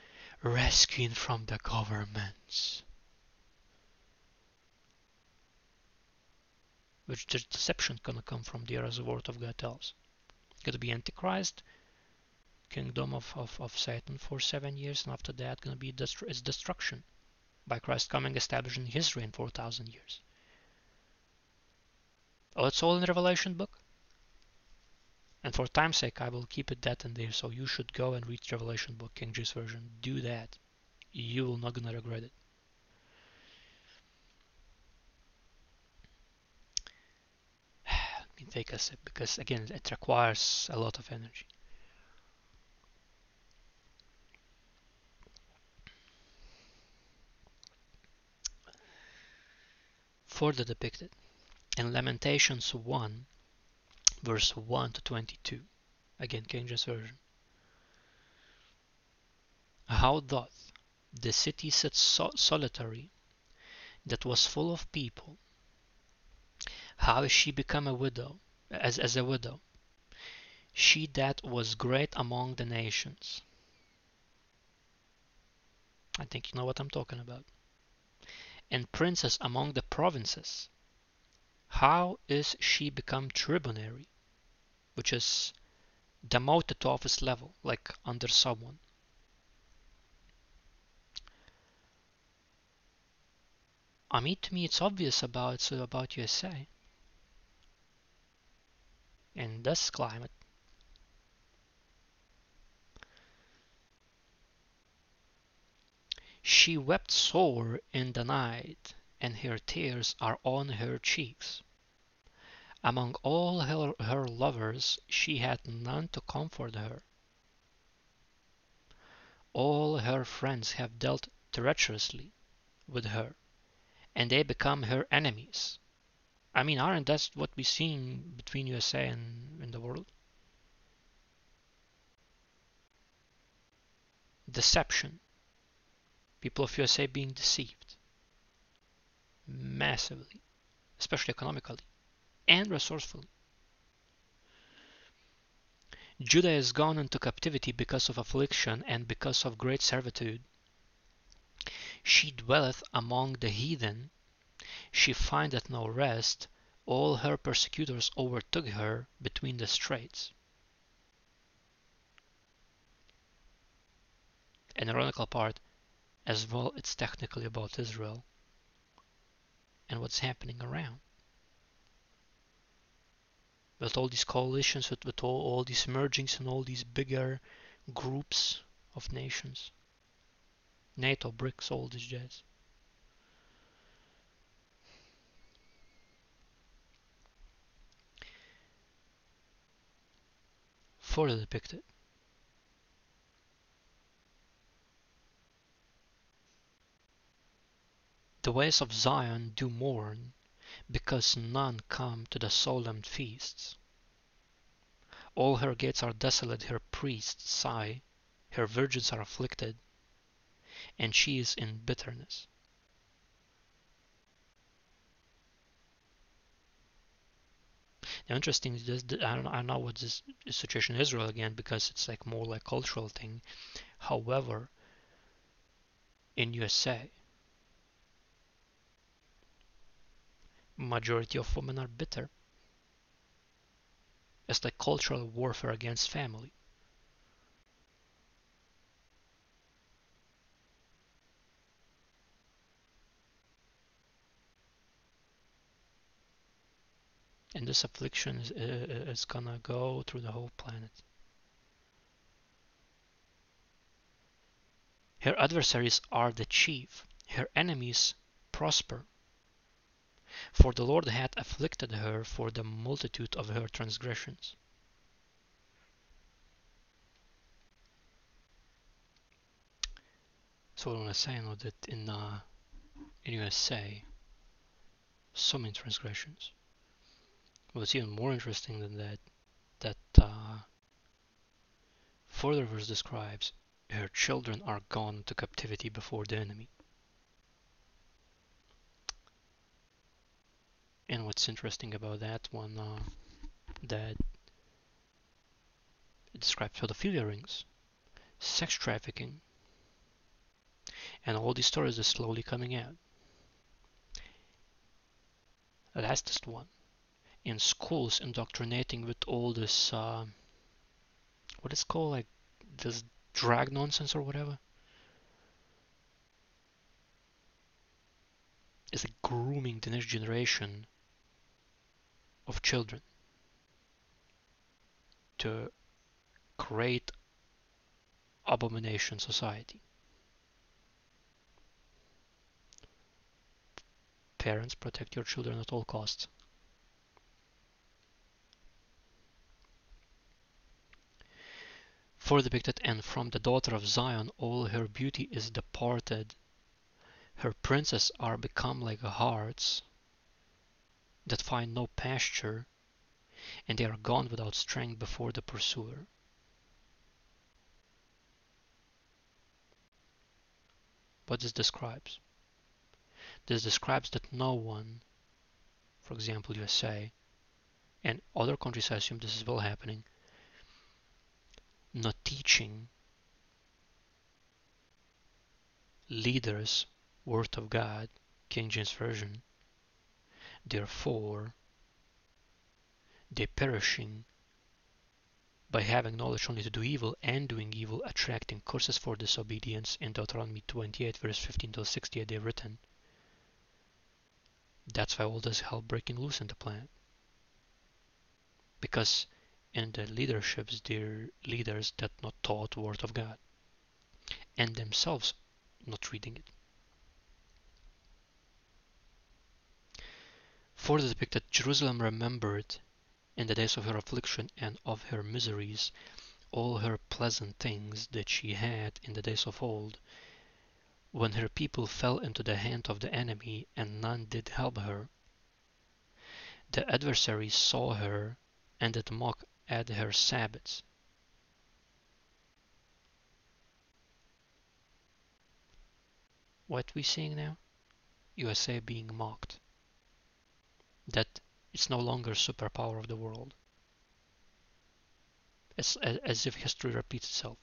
rescuing from the governments, which the deception gonna come from there, as the Word of God tells. It's gonna be Antichrist, kingdom of, of, of Satan for seven years, and after that gonna be dest its destruction by Christ coming, establishing His reign for a thousand years. Oh, it's all in the Revelation book. And for time's sake, I will keep it that in there, so you should go and read Revelation book, King James Version. Do that. You will not gonna regret it. Take a sip, because again it requires a lot of energy. Further depicted in Lamentations one, verse one to twenty-two, again King James Version. How doth the city sit so solitary that was full of people? How is she become a widow, as, as a widow? She that was great among the nations. I think you know what I'm talking about. And princess among the provinces. How is she become tribunary, which is demoted to office level, like under someone? I mean, to me, it's obvious about so about U S A. In this climate, she wept sore in the night, and her tears are on her cheeks. Among all her, her lovers, she had none to comfort her. All her friends have dealt treacherously with her, and they become her enemies. I mean, aren't that's what we're seeing between U S A and in the world? Deception. People of U S A being deceived massively, especially economically and resourcefully. Judah is gone into captivity because of affliction and because of great servitude. She dwelleth among the heathen, she findeth no rest, all her persecutors overtook her between the straits. An ironical part, as well, it's technically about Israel and what's happening around. With all these coalitions, with, with all, all these mergings and all these bigger groups of nations. NATO, BRICS, all this jazz. Further depicted. The ways of Zion do mourn, because none come to the solemn feasts. All her gates are desolate, her priests sigh, her virgins are afflicted, and she is in bitterness. Now, interesting is this, I don't I know what this situation in Israel again, because it's like more like cultural thing. However, in U S A, majority of women are bitter. It's like cultural warfare against family. And this affliction is, uh, is gonna go through the whole planet. Her adversaries are the chief, her enemies prosper. For the Lord had afflicted her for the multitude of her transgressions. So I want to say now that in uh, in U S A, so many transgressions. What's even more interesting than that, that uh, further verse describes her children are gone to captivity before the enemy. And what's interesting about that one, uh, that it describes pedophilia rings, sex trafficking, and all these stories are slowly coming out. The last one, in schools indoctrinating with all this, uh, what is called like this drag nonsense or whatever. It's like grooming the next generation of children to create abomination society. Parents, protect your children at all costs. For depicted, and from the daughter of Zion all her beauty is departed. Her princes are become like herds that find no pasture, and they are gone without strength before the pursuer. What this describes? This describes that no one, for example U S A, and other countries, I assume this is well happening, not teaching leaders Word of God, King James Version. Therefore, they're perishing by having knowledge only to do evil and doing evil, attracting curses for disobedience. In Deuteronomy twenty-eight, verse fifteen to sixty, they're written. That's why all this hell breaking loose in the planet. Because in the leaderships, they're leaders that not taught Word of God, and themselves not reading it. Further depicted, Jerusalem remembered in the days of her affliction and of her miseries all her pleasant things that she had in the days of old, when her people fell into the hand of the enemy and none did help her. The adversaries saw her and did mock at her Sabbaths. What we seeing now? U S A being mocked. That it's no longer superpower of the world. It's as if history repeats itself.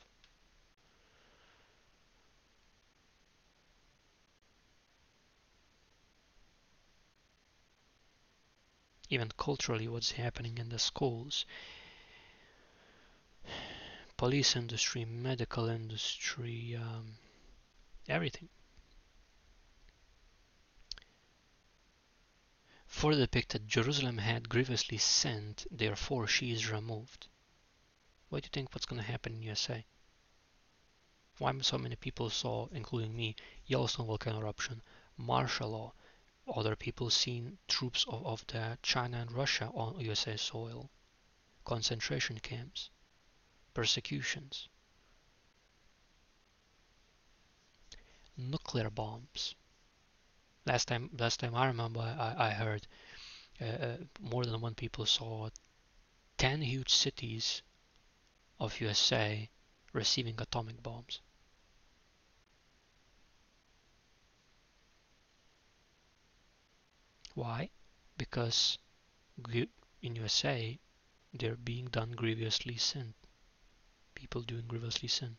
Even culturally, what's happening in the schools, police industry, medical industry, um, everything. For the fact that Jerusalem had grievously sinned, therefore she is removed. What do you think what's going to happen in U S A? Why so many people saw, including me, Yellowstone volcano eruption, martial law, other people seen troops of, of the China and Russia on U S A soil, concentration camps, persecutions, nuclear bombs. Last time, last time I remember, I, I heard uh, more than one people saw ten huge cities of U S A receiving atomic bombs. Why? Because in U S A they're being done grievously sin. People doing grievously sin.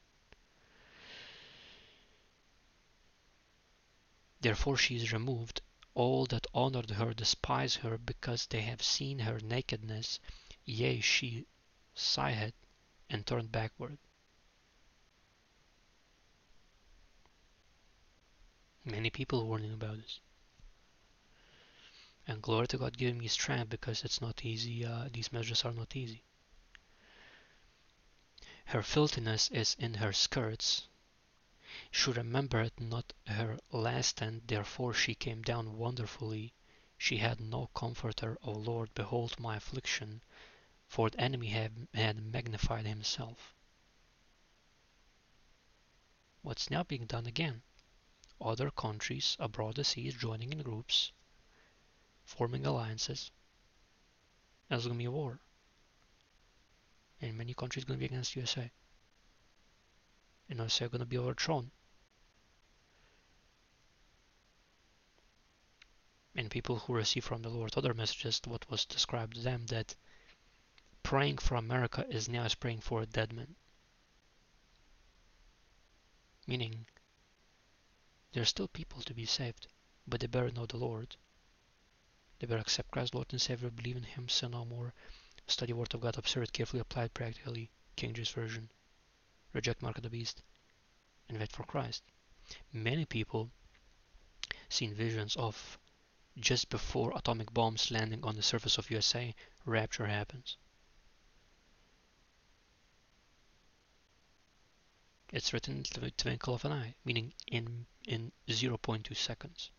Therefore she is removed. All that honored her despise her, because they have seen her nakedness. Yea, she sighed and turned backward. Many people warning about this. And glory to God giving me strength, because it's not easy. Uh, these measures are not easy. Her filthiness is in her skirts. She remembered not her last end, therefore she came down wonderfully. She had no comforter. O Lord, behold my affliction, for the enemy have, had magnified himself. What's now being done again? Other countries abroad the seas joining in groups, forming alliances. There's going to be a war. And many countries going to be against U S A. And U S A are going to be overthrown. And people who receive from the Lord other messages, what was described to them, that praying for America is now as praying for a dead man. Meaning, there are still people to be saved, but they better know the Lord. They better accept Christ, Lord and Savior, believe in Him, sin no more, study the Word of God, observe it carefully, apply it practically, King James Version, reject Mark of the Beast, and wait for Christ. Many people seen visions of just before atomic bombs landing on the surface of U S A, rapture happens. It's written in the twinkle of an eye, meaning in, in zero point two seconds.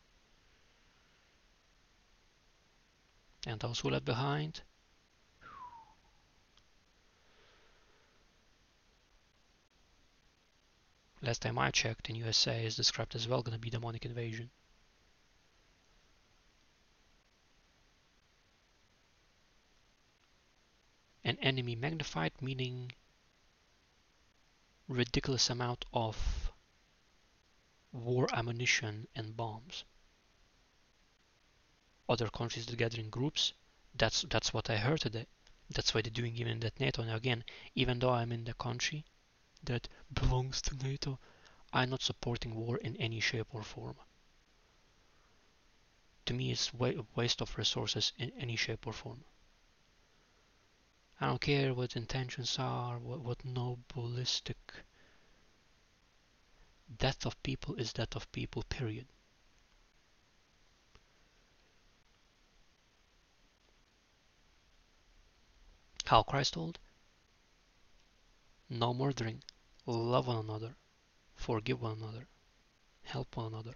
And those who left behind, last time I checked in U S A, is described as well going to be demonic invasion. An enemy magnified, meaning ridiculous amount of war ammunition and bombs. Other countries that gather in groups, that's that's what I heard today. That's why they're doing even that NATO. Now again, even though I'm in the country that belongs to NATO, I'm not supporting war in any shape or form. To me, it's a waste of resources in any shape or form. I don't care what intentions are, what, what nobilistic. Death of people is death of people, period. How Christ told? No murdering, love one another, forgive one another, help one another.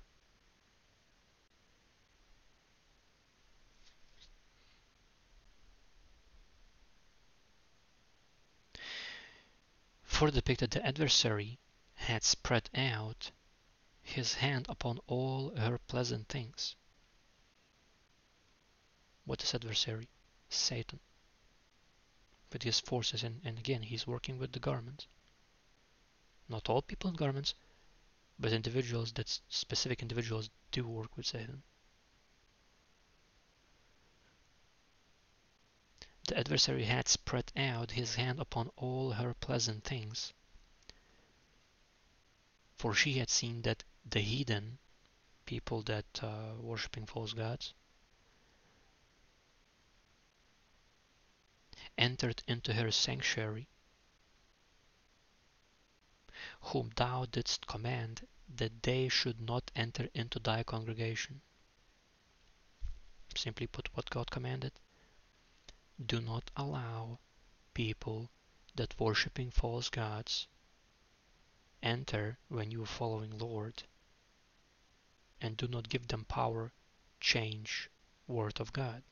For the fact that the adversary had spread out his hand upon all her pleasant things. What is adversary? Satan. With his forces, and, and again he's working with the garments. Not all people in garments, but individuals, that specific individuals do work with Satan. The adversary had spread out his hand upon all her pleasant things, for she had seen that the heathen, people that uh, worshipping false gods, entered into her sanctuary, whom thou didst command that they should not enter into thy congregation. simply put what God commanded. Do not allow people that worshiping false gods enter when you are following Lord, and do not give them power, change Word of God.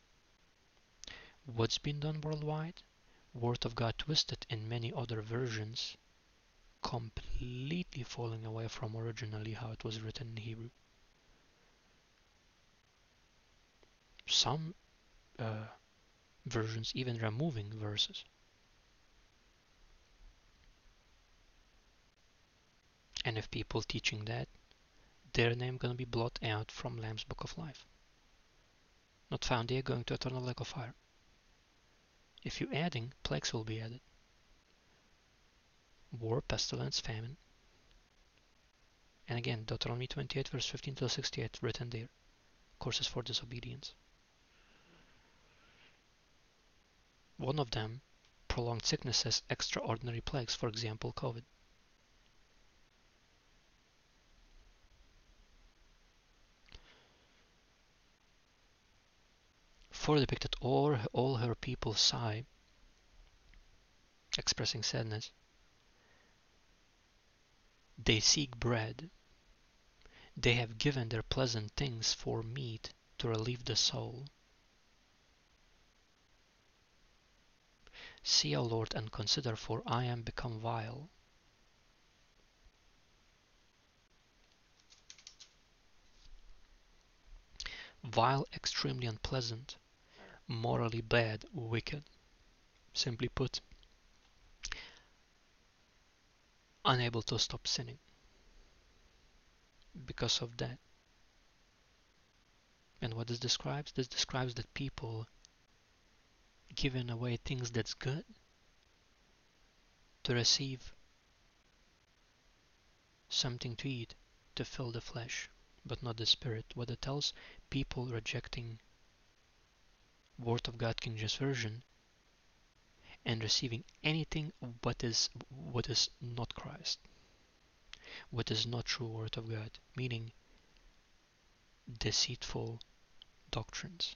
What's been done worldwide? Word of God twisted in many other versions, completely falling away from originally how it was written in Hebrew. Some uh, versions even removing verses. And if people teaching that, their name gonna be blotted out from Lamb's Book of Life. Not found here, going to eternal lake of fire. If you're adding, plagues will be added. War, pestilence, famine. And again, Deuteronomy twenty-eight, verse fifteen to sixty-eight, written there. Curses for disobedience. One of them, prolonged sicknesses, extraordinary plagues, for example, COVID. For depicted all, all her people sigh, expressing sadness. They seek bread. They have given their pleasant things for meat to relieve the soul. See, O Lord, and consider, for I am become vile. Vile, extremely unpleasant. Morally bad, wicked. Simply put, unable to stop sinning because of that. And what this describes? This describes that people giving away things that's good to receive something to eat to fill the flesh, but not the spirit. What it tells, people rejecting Word of God, King James Version, and receiving anything what is what is not Christ, what is not true Word of God, meaning deceitful doctrines,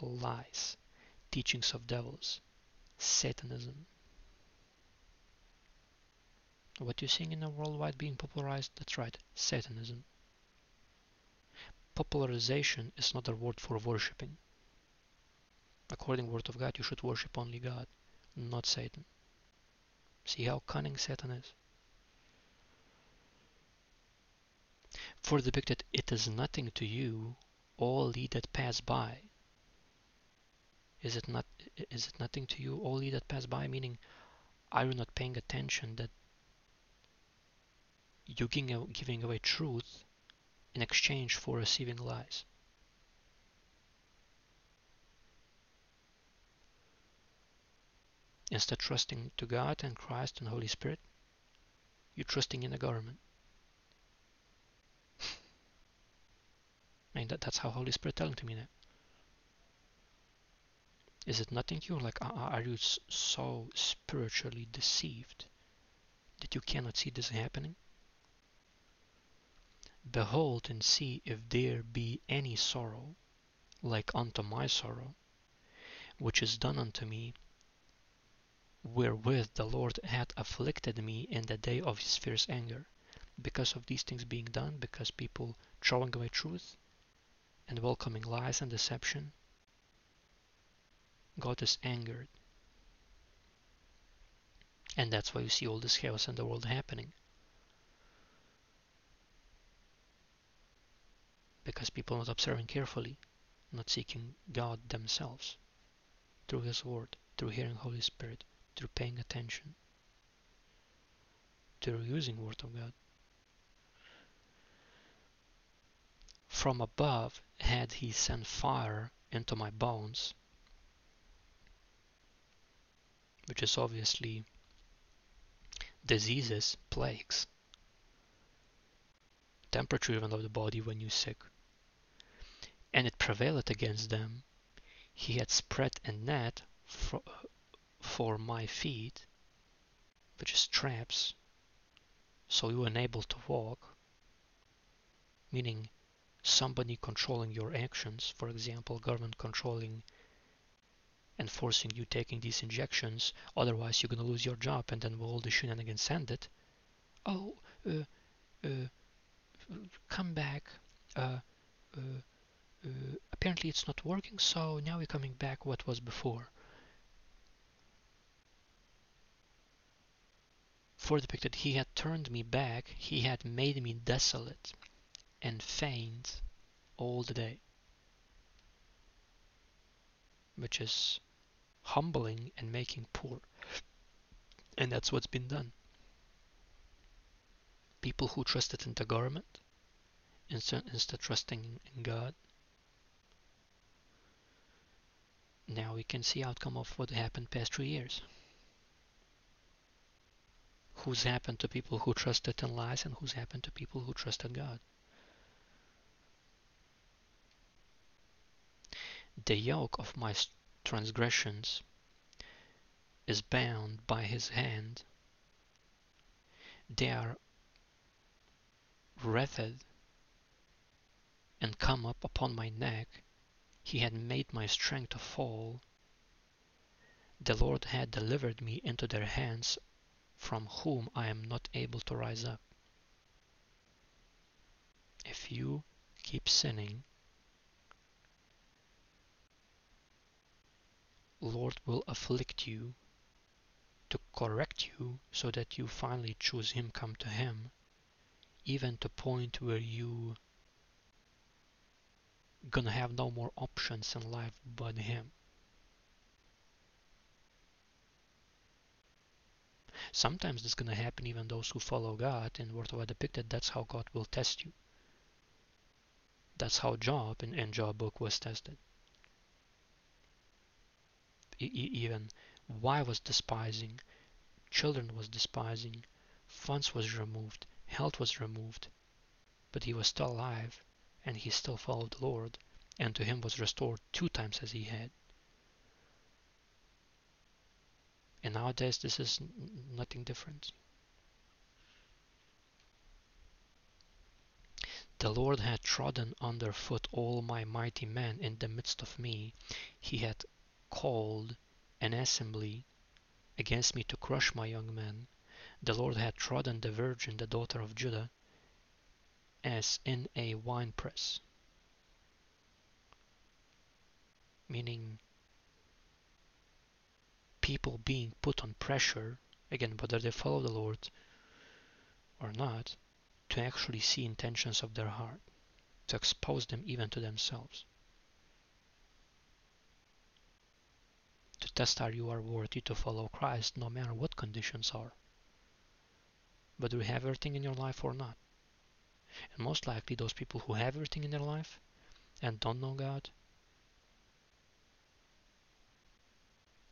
lies, teachings of devils, Satanism. What you're seeing in the worldwide being popularized, that's right, Satanism. Popularization is not a word for worshipping. According to the Word of God, you should worship only God, not Satan. See how cunning Satan is? For depicted, it is nothing to you, all ye that pass by. Is it not? Is it nothing to you, all ye that pass by? Meaning, are you not paying attention that you're giving away truth in exchange for receiving lies? Instead of trusting to God and Christ and Holy Spirit, you're trusting in the government. And that, that's how Holy Spirit telling to me that. Is it nothing to you? Like, are you so spiritually deceived that you cannot see this happening? Behold and see if there be any sorrow, like unto my sorrow, which is done unto me, wherewith the Lord hath afflicted me in the day of his fierce anger. Because of these things being done, because people throwing away truth and welcoming lies and deception, God is angered. And that's why you see all this chaos in the world happening. Because people are not observing carefully, not seeking God themselves, through his word, through hearing Holy Spirit, through paying attention, through using Word of God. From above had he sent fire into my bones, which is obviously diseases, plagues, temperature even of the body when you're sick. And it prevailed against them. He had spread a net for, for my feet, which is traps, so you were unable to walk, meaning somebody controlling your actions, for example, government controlling and forcing you taking these injections, otherwise you're going to lose your job, and then all the shenanigans ended. Oh, uh, uh, come back, uh, uh, uh, apparently it's not working, so now we're coming back what was before. For depicted, he had turned me back, he had made me desolate and faint all the day. Which is humbling and making poor. And that's what's been done. People who trusted in the government instead of trusting in God. Now we can see outcome of what happened past three years. Who's happened to people who trusted in lies, and who's happened to people who trusted God. The yoke of my transgressions is bound by his hand. They are wreathed and come up upon my neck. He had made my strength to fall. The Lord had delivered me into their hands, from whom I am not able to rise up. If you keep sinning, Lord will afflict you to correct you so that you finally choose him, come to him, even to point where you gonna have no more options in life but him. Sometimes this is going to happen even those who follow God, and what I depicted, that's how God will test you. That's how Job in, in Job book was tested. E even wife was despising, children was despising, funds was removed, health was removed, but he was still alive and he still followed the Lord, and to him was restored two times as he had. And nowadays, this is nothing different. The Lord had trodden underfoot all my mighty men in the midst of me. He had called an assembly against me to crush my young men. The Lord had trodden the virgin, the daughter of Judah, as in a winepress. Meaning, people being put on pressure, again, whether they follow the Lord or not, to actually see intentions of their heart, to expose them even to themselves, to test are you are worthy to follow Christ no matter what conditions are, whether you have everything in your life or not. And most likely those people who have everything in their life and don't know God,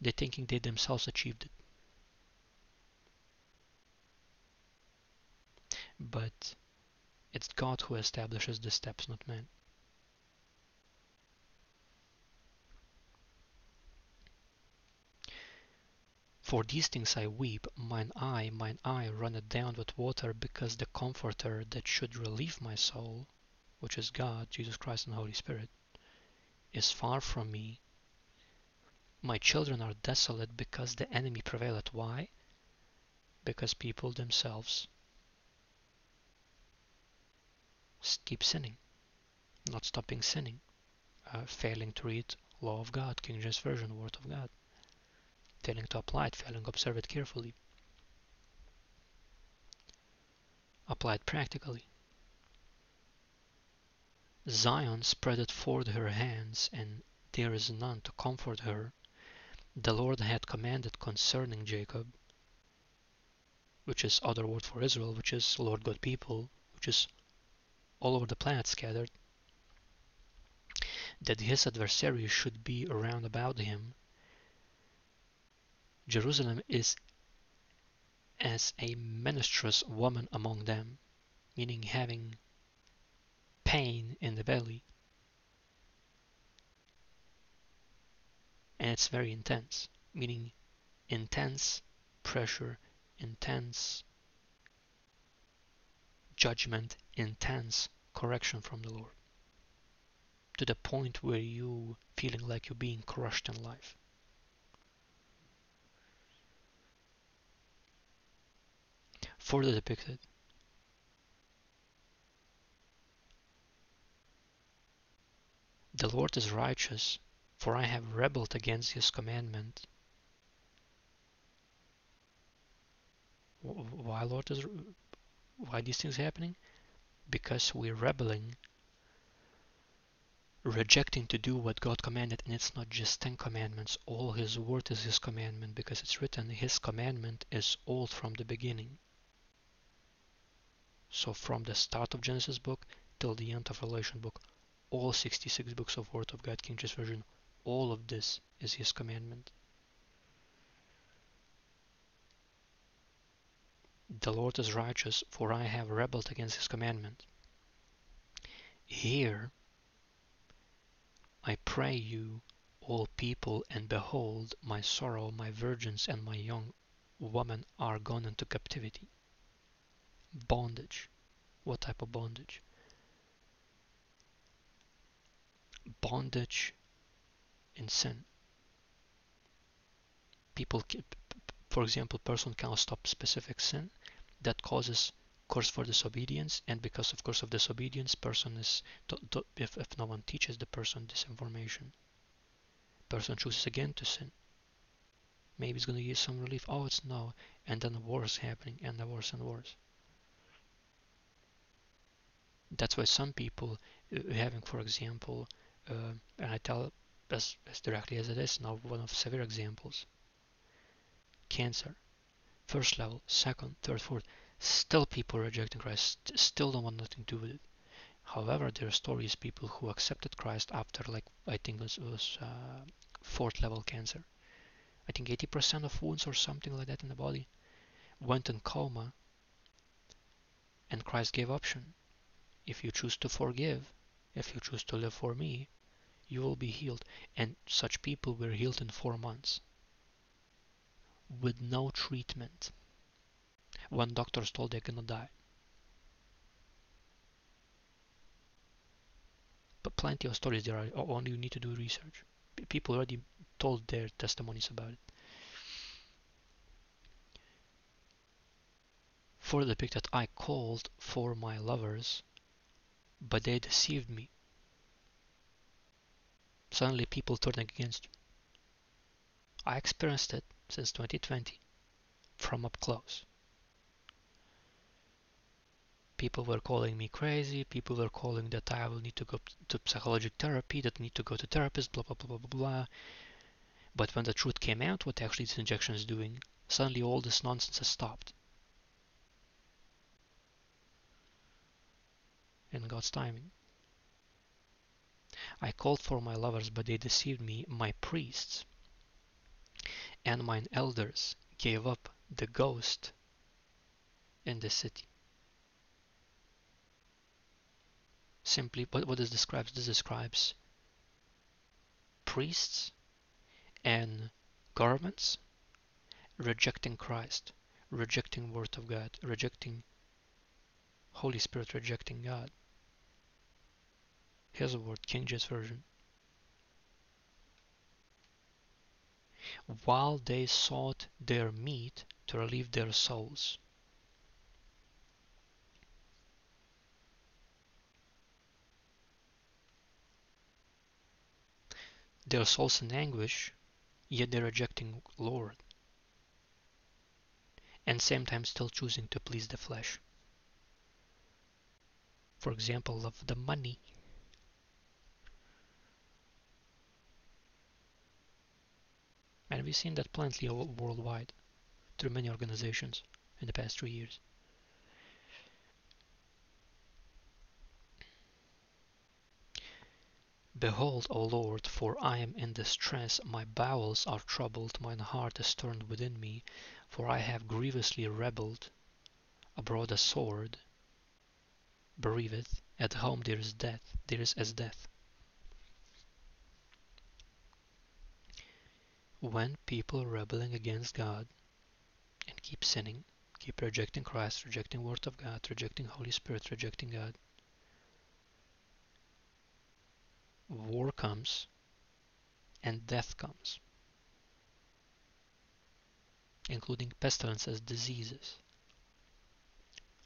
they're thinking they themselves achieved it. But it's God who establishes the steps, not man. For these things I weep, mine eye, mine eye runneth down with water, because the Comforter that should relieve my soul, which is God, Jesus Christ and Holy Spirit, is far from me. My children are desolate because the enemy prevaileth. Why? Because people themselves keep sinning, not stopping sinning, uh, failing to read law of God, King James Version, Word of God, failing to apply it, failing to observe it carefully, apply it practically. Zion spreadeth forth her hands, and there is none to comfort her. The Lord had commanded concerning Jacob, which is other word for Israel, which is Lord God people, which is all over the planet scattered, that his adversaries should be around about him. Jerusalem is as a menstruous woman among them, meaning having pain in the belly. And it's very intense, meaning intense pressure, intense judgment, intense correction from the Lord. to the point where you feeling like you're being crushed in life. Further depicted, the Lord is righteous, for I have rebelled against his commandment. Why Lord is why these things happening? Because we're rebelling, rejecting to do what God commanded. And it's not just ten commandments, all his word is his commandment, because it's written his commandment is old from the beginning. So from the start of Genesis book till the end of Revelation book, all sixty-six books of Word of God, King James Version, all of this is his commandment. The Lord is righteous, for I have rebelled against his commandment. Here I pray you, all people, and behold, my sorrow, my virgins, and my young women are gone into captivity. Bondage. What type of bondage? Bondage in sin. People keep, for example, person cannot stop specific sin that causes curse for disobedience, and because of curse of disobedience, person is to, to, if, if no one teaches the person this information, person chooses again to sin. Maybe it's going to give some relief. Oh, it's no, and then worse happening, and the worse and worse. That's why some people uh, having, for example, uh, and I tell as, as directly as it is now, one of severe examples. Cancer, first level, second, third, fourth, still people rejecting Christ, still don't want nothing to do with it. However, there are stories people who accepted Christ after, like, I think it was uh, fourth level cancer. I think eighty percent of wounds or something like that in the body went in coma, and Christ gave option. If you choose to forgive, if you choose to live for me, you will be healed. And such people were healed in four months. With no treatment, when doctors told they're gonna die. But plenty of stories there are, only you need to do research. People already told their testimonies about it. Further depicted, I called for my lovers, but they deceived me. Suddenly people turning against you. I experienced it since twenty twenty, from up close. People were calling me crazy, people were calling that I will need to go to psychological therapy, that I need to go to therapist, blah, blah, blah, blah, blah. But when the truth came out, what actually this injection is doing, suddenly all this nonsense has stopped. In God's timing. I called for my lovers, but they deceived me. My priests and mine elders gave up the ghost in the city. Simply, what, what this describes? This describes priests and governments rejecting Christ, rejecting Word of God, rejecting Holy Spirit, rejecting God. Here's a word, King James Version. While they sought their meat to relieve their souls. Their souls in anguish, yet they're rejecting Lord. And same time still choosing to please the flesh. For example, of the money. And we've seen that plenty worldwide through many organizations in the past three years. Behold, O Lord, for I am in distress, my bowels are troubled, mine heart is turned within me, for I have grievously rebelled. Abroad a sword bereaveth, at home there is death, there is as death. When people are rebelling against God and keep sinning, keep rejecting Christ, rejecting Word of God, rejecting Holy Spirit, rejecting God, war comes and death comes, including pestilences, diseases,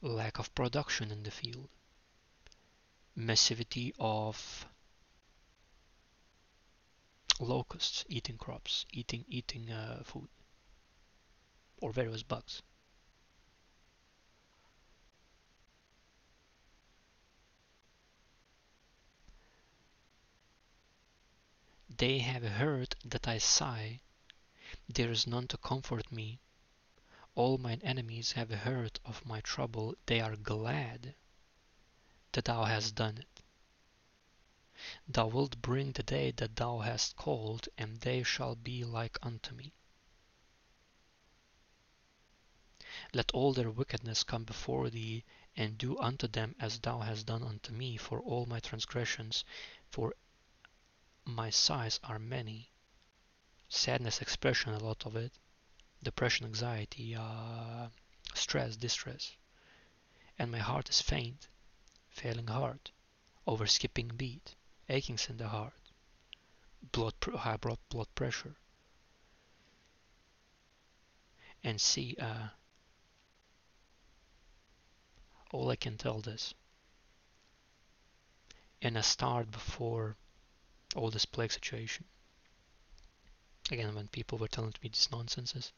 lack of production in the field, massivity of locusts eating crops, eating eating uh, food, or various bugs. They have heard that I sigh, there is none to comfort me. All mine enemies have heard of my trouble, they are glad that thou hast done it. Thou wilt bring the day that thou hast called, and they shall be like unto me. Let all their wickedness come before thee, and do unto them as thou hast done unto me, for all my transgressions, for my sighs are many. Sadness, expression, a lot of it, depression, anxiety, uh, stress, distress, and my heart is faint, failing heart, over skipping beat, achings in the heart, blood pr high blood, blood pressure, and see, uh, all I can tell this, and I start before all this plague situation. Again, when people were telling me these nonsenses,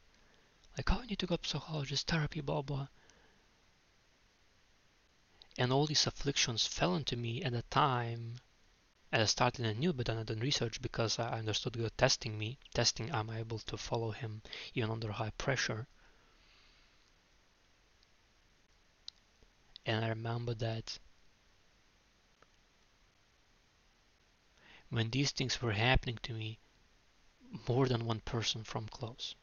like, oh, I need to go to psychologist, therapy, blah, blah. And all these afflictions fell into me at a time, and I started anew, but then I done research because I understood God testing me, testing I'm able to follow Him even under high pressure. And I remember that when these things were happening to me, more than one person from close,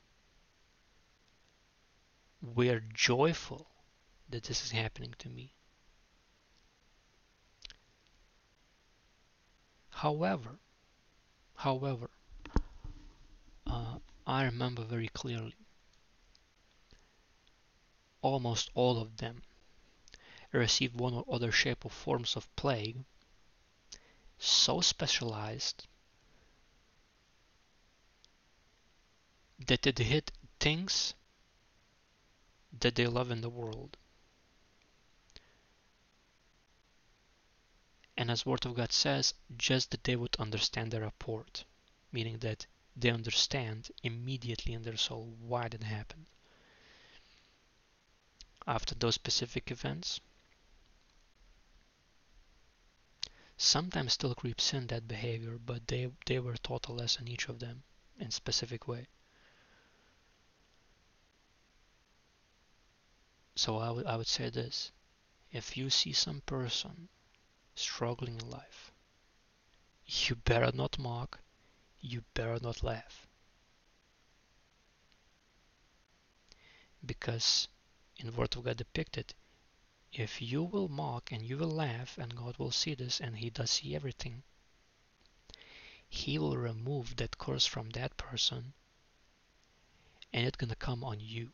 we are joyful that this is happening to me. However, however, uh, I remember very clearly, almost all of them received one or other shape or forms of plague, so specialized that it hit things that they love in the world. And as Word of God says, just that they would understand the report, meaning that they understand immediately in their soul why that happened. After those specific events, sometimes still creeps in that behavior, but they, they were taught a lesson, each of them, in a specific way. So I would, I would say this, if you see some person struggling in life, you better not mock, you better not laugh. Because in the Word of God depicted, if you will mock and you will laugh, and God will see this, and He does see everything, He will remove that curse from that person, and it's gonna come on you.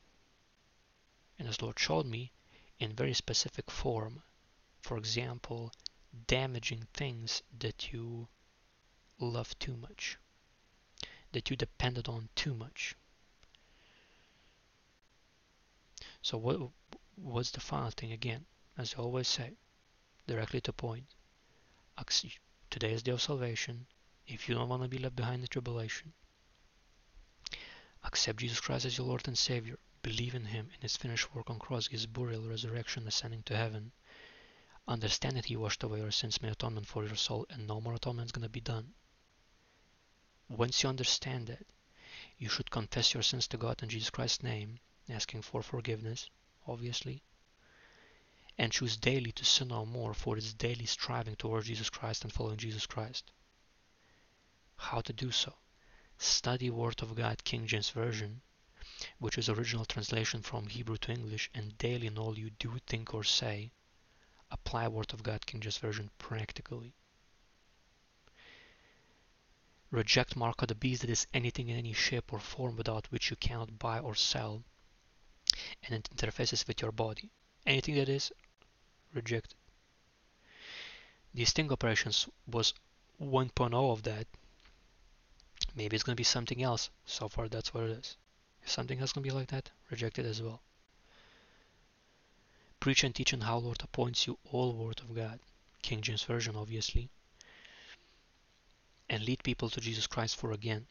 And as Lord showed me, in very specific form, for example, damaging things that you love too much, that you depended on too much. So what, what's the final thing again? As I always say, directly to point. Today is the day of salvation. If you don't want to be left behind in the tribulation, accept Jesus Christ as your Lord and Savior. Believe in Him, in His finished work on cross, His burial, resurrection, ascending to heaven. Understand that He washed away your sins, made atonement for your soul, and no more atonement is going to be done. Once you understand that, you should confess your sins to God in Jesus Christ's name, asking for forgiveness, obviously, and choose daily to sin no more, for it's daily striving towards Jesus Christ and following Jesus Christ. How to do so? Study Word of God, King James Version, which is original translation from Hebrew to English, and daily in all you do, think or say, apply Word of God, King James Version practically. Reject Mark of the Beast, that is anything in any shape or form without which you cannot buy or sell, and it interfaces with your body. Anything that is, reject it. These sting operations was one point oh of that. Maybe it's going to be something else. So far, that's what it is. If something else is going to be like that, reject it as well. Preach and teach on how Lord appoints you all word of God. King James Version, obviously. And lead people to Jesus Christ for again.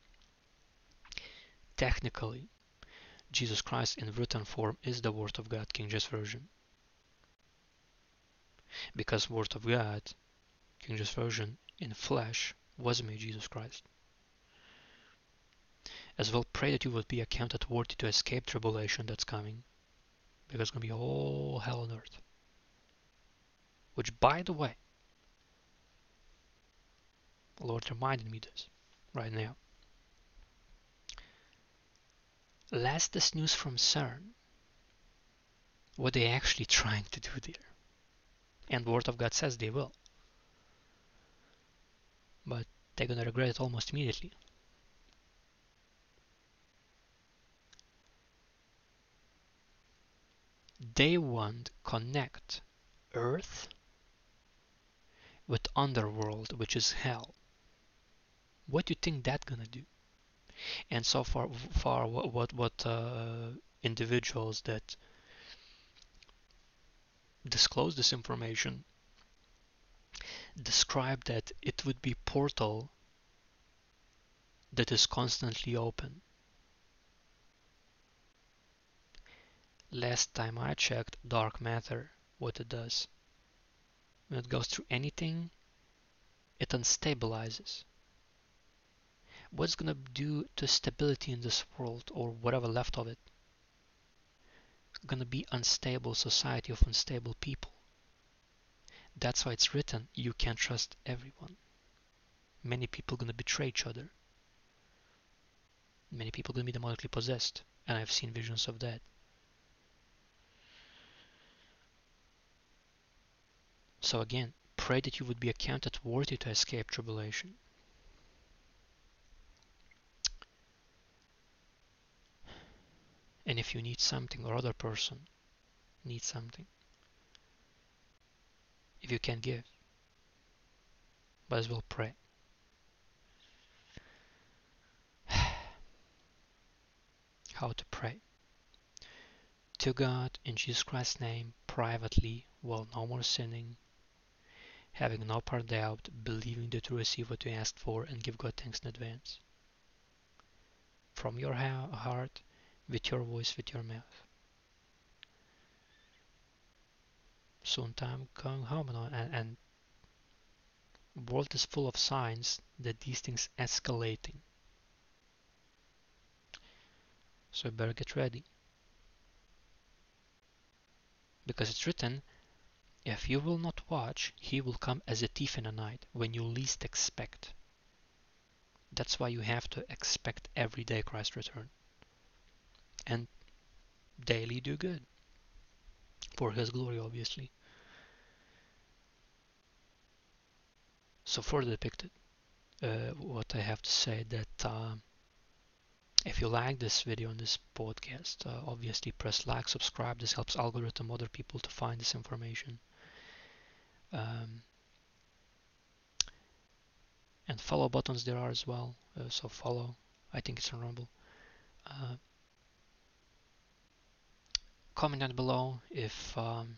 Technically, Jesus Christ in written form is the Word of God, King James Version. Because Word of God, King James Version, in flesh, was made Jesus Christ. As well, pray that you would be accounted worthy to escape tribulation that's coming. Because it's going to be all hell on earth. Which, by the way, the Lord reminded me this right now. Latest news from CERN, what they actually trying to do there. And Word of God says they will. But they're going to regret it almost immediately. They want to connect Earth with underworld, which is hell. What do you think that's going to do? And so far, far what what, what uh, individuals that disclose this information describe that it would be portal that is constantly open. Last time I checked, dark matter, what it does. When it goes through anything, it unstabilizes. What's gonna do to stability in this world, or whatever left of it? It's gonna be unstable society of unstable people. That's why it's written, you can't trust everyone. Many people gonna betray each other. Many people gonna be demonically possessed, and I've seen visions of that. So again, pray that you would be accounted worthy to escape tribulation. And if you need something or other person needs something, if you can give, but as well pray. How to pray? To God in Jesus Christ's name, privately, while no more sinning, having no part doubt, believing that you receive what you asked for, and give God thanks in advance. From your ha heart, with your voice, with your mouth. Soon time going home, and, and world is full of signs that these things escalating. So you better get ready. Because it's written, if you will not watch, he will come as a thief in the night, when you least expect. That's why you have to expect every day Christ's return. And daily do good. For his glory, obviously. So further depicted, uh, what I have to say, that uh, if you like this video and this podcast, uh, obviously press like, subscribe. This helps algorithm, other people to find this information. Um, and follow buttons there are as well. Uh, so follow, I think it's on Rumble. Uh, Comment down below if um,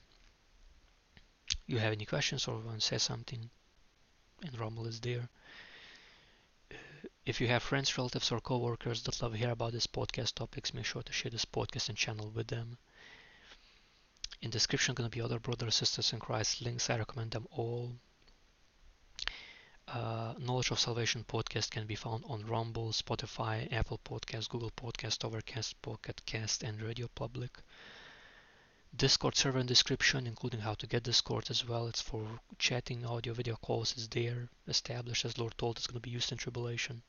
you have any questions or want to say something, and Rumble is there. If you have friends, relatives or co-workers that love to hear about this podcast topics, make sure to share this podcast and channel with them. In the description going to be other brothers and sisters in Christ links. I recommend them all. Uh, Knowledge of Salvation podcast can be found on Rumble, Spotify, Apple Podcast, Google Podcast, Overcast, Pocket Cast and Radio Public. Discord server in description, including how to get Discord as well. It's for chatting, audio, video calls is there. Established as Lord told, it's going to be used in tribulation.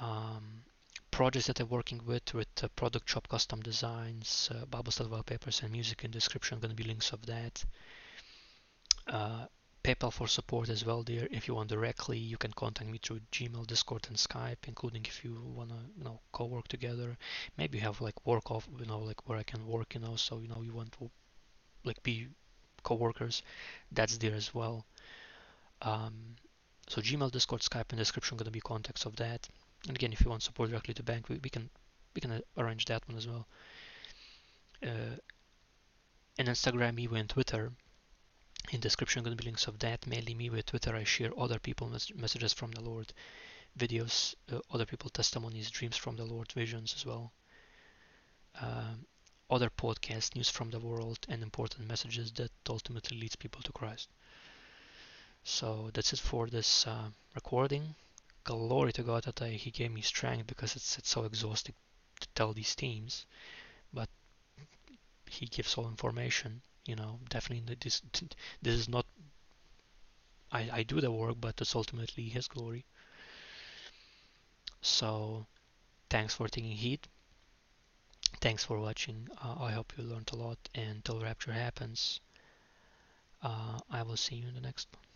Um, projects that I'm working with, with uh, product shop, custom designs, uh, Bible study wallpapers and music in description. Going to be links of that. Uh, PayPal for support as well there. If you want directly, you can contact me through Gmail, Discord and Skype, including if you want to, you know, co-work together. Maybe you have like work off, you know, like where I can work, you know, so, you know, you want to like be co-workers. That's there as well. Um, so Gmail, Discord, Skype in the description going to be contacts of that. And again, if you want support directly to bank, we, we can we can arrange that one as well. Uh, and Instagram, me and Twitter. In description going to be links of that. Mainly me with Twitter. I share other people's messages from the Lord, videos, uh, other people's testimonies, dreams from the Lord, visions as well. Um, other podcasts, news from the world, and important messages that ultimately leads people to Christ. So that's it for this uh, recording. Glory to God that I, He gave me strength, because it's it's so exhausting to tell these themes, but He gives all information. You know, definitely this this is not. I I do the work, but it's ultimately His glory. So, thanks for taking heed. Thanks for watching. Uh, I hope you learned a lot. And until rapture happens, uh, I will see you in the next one.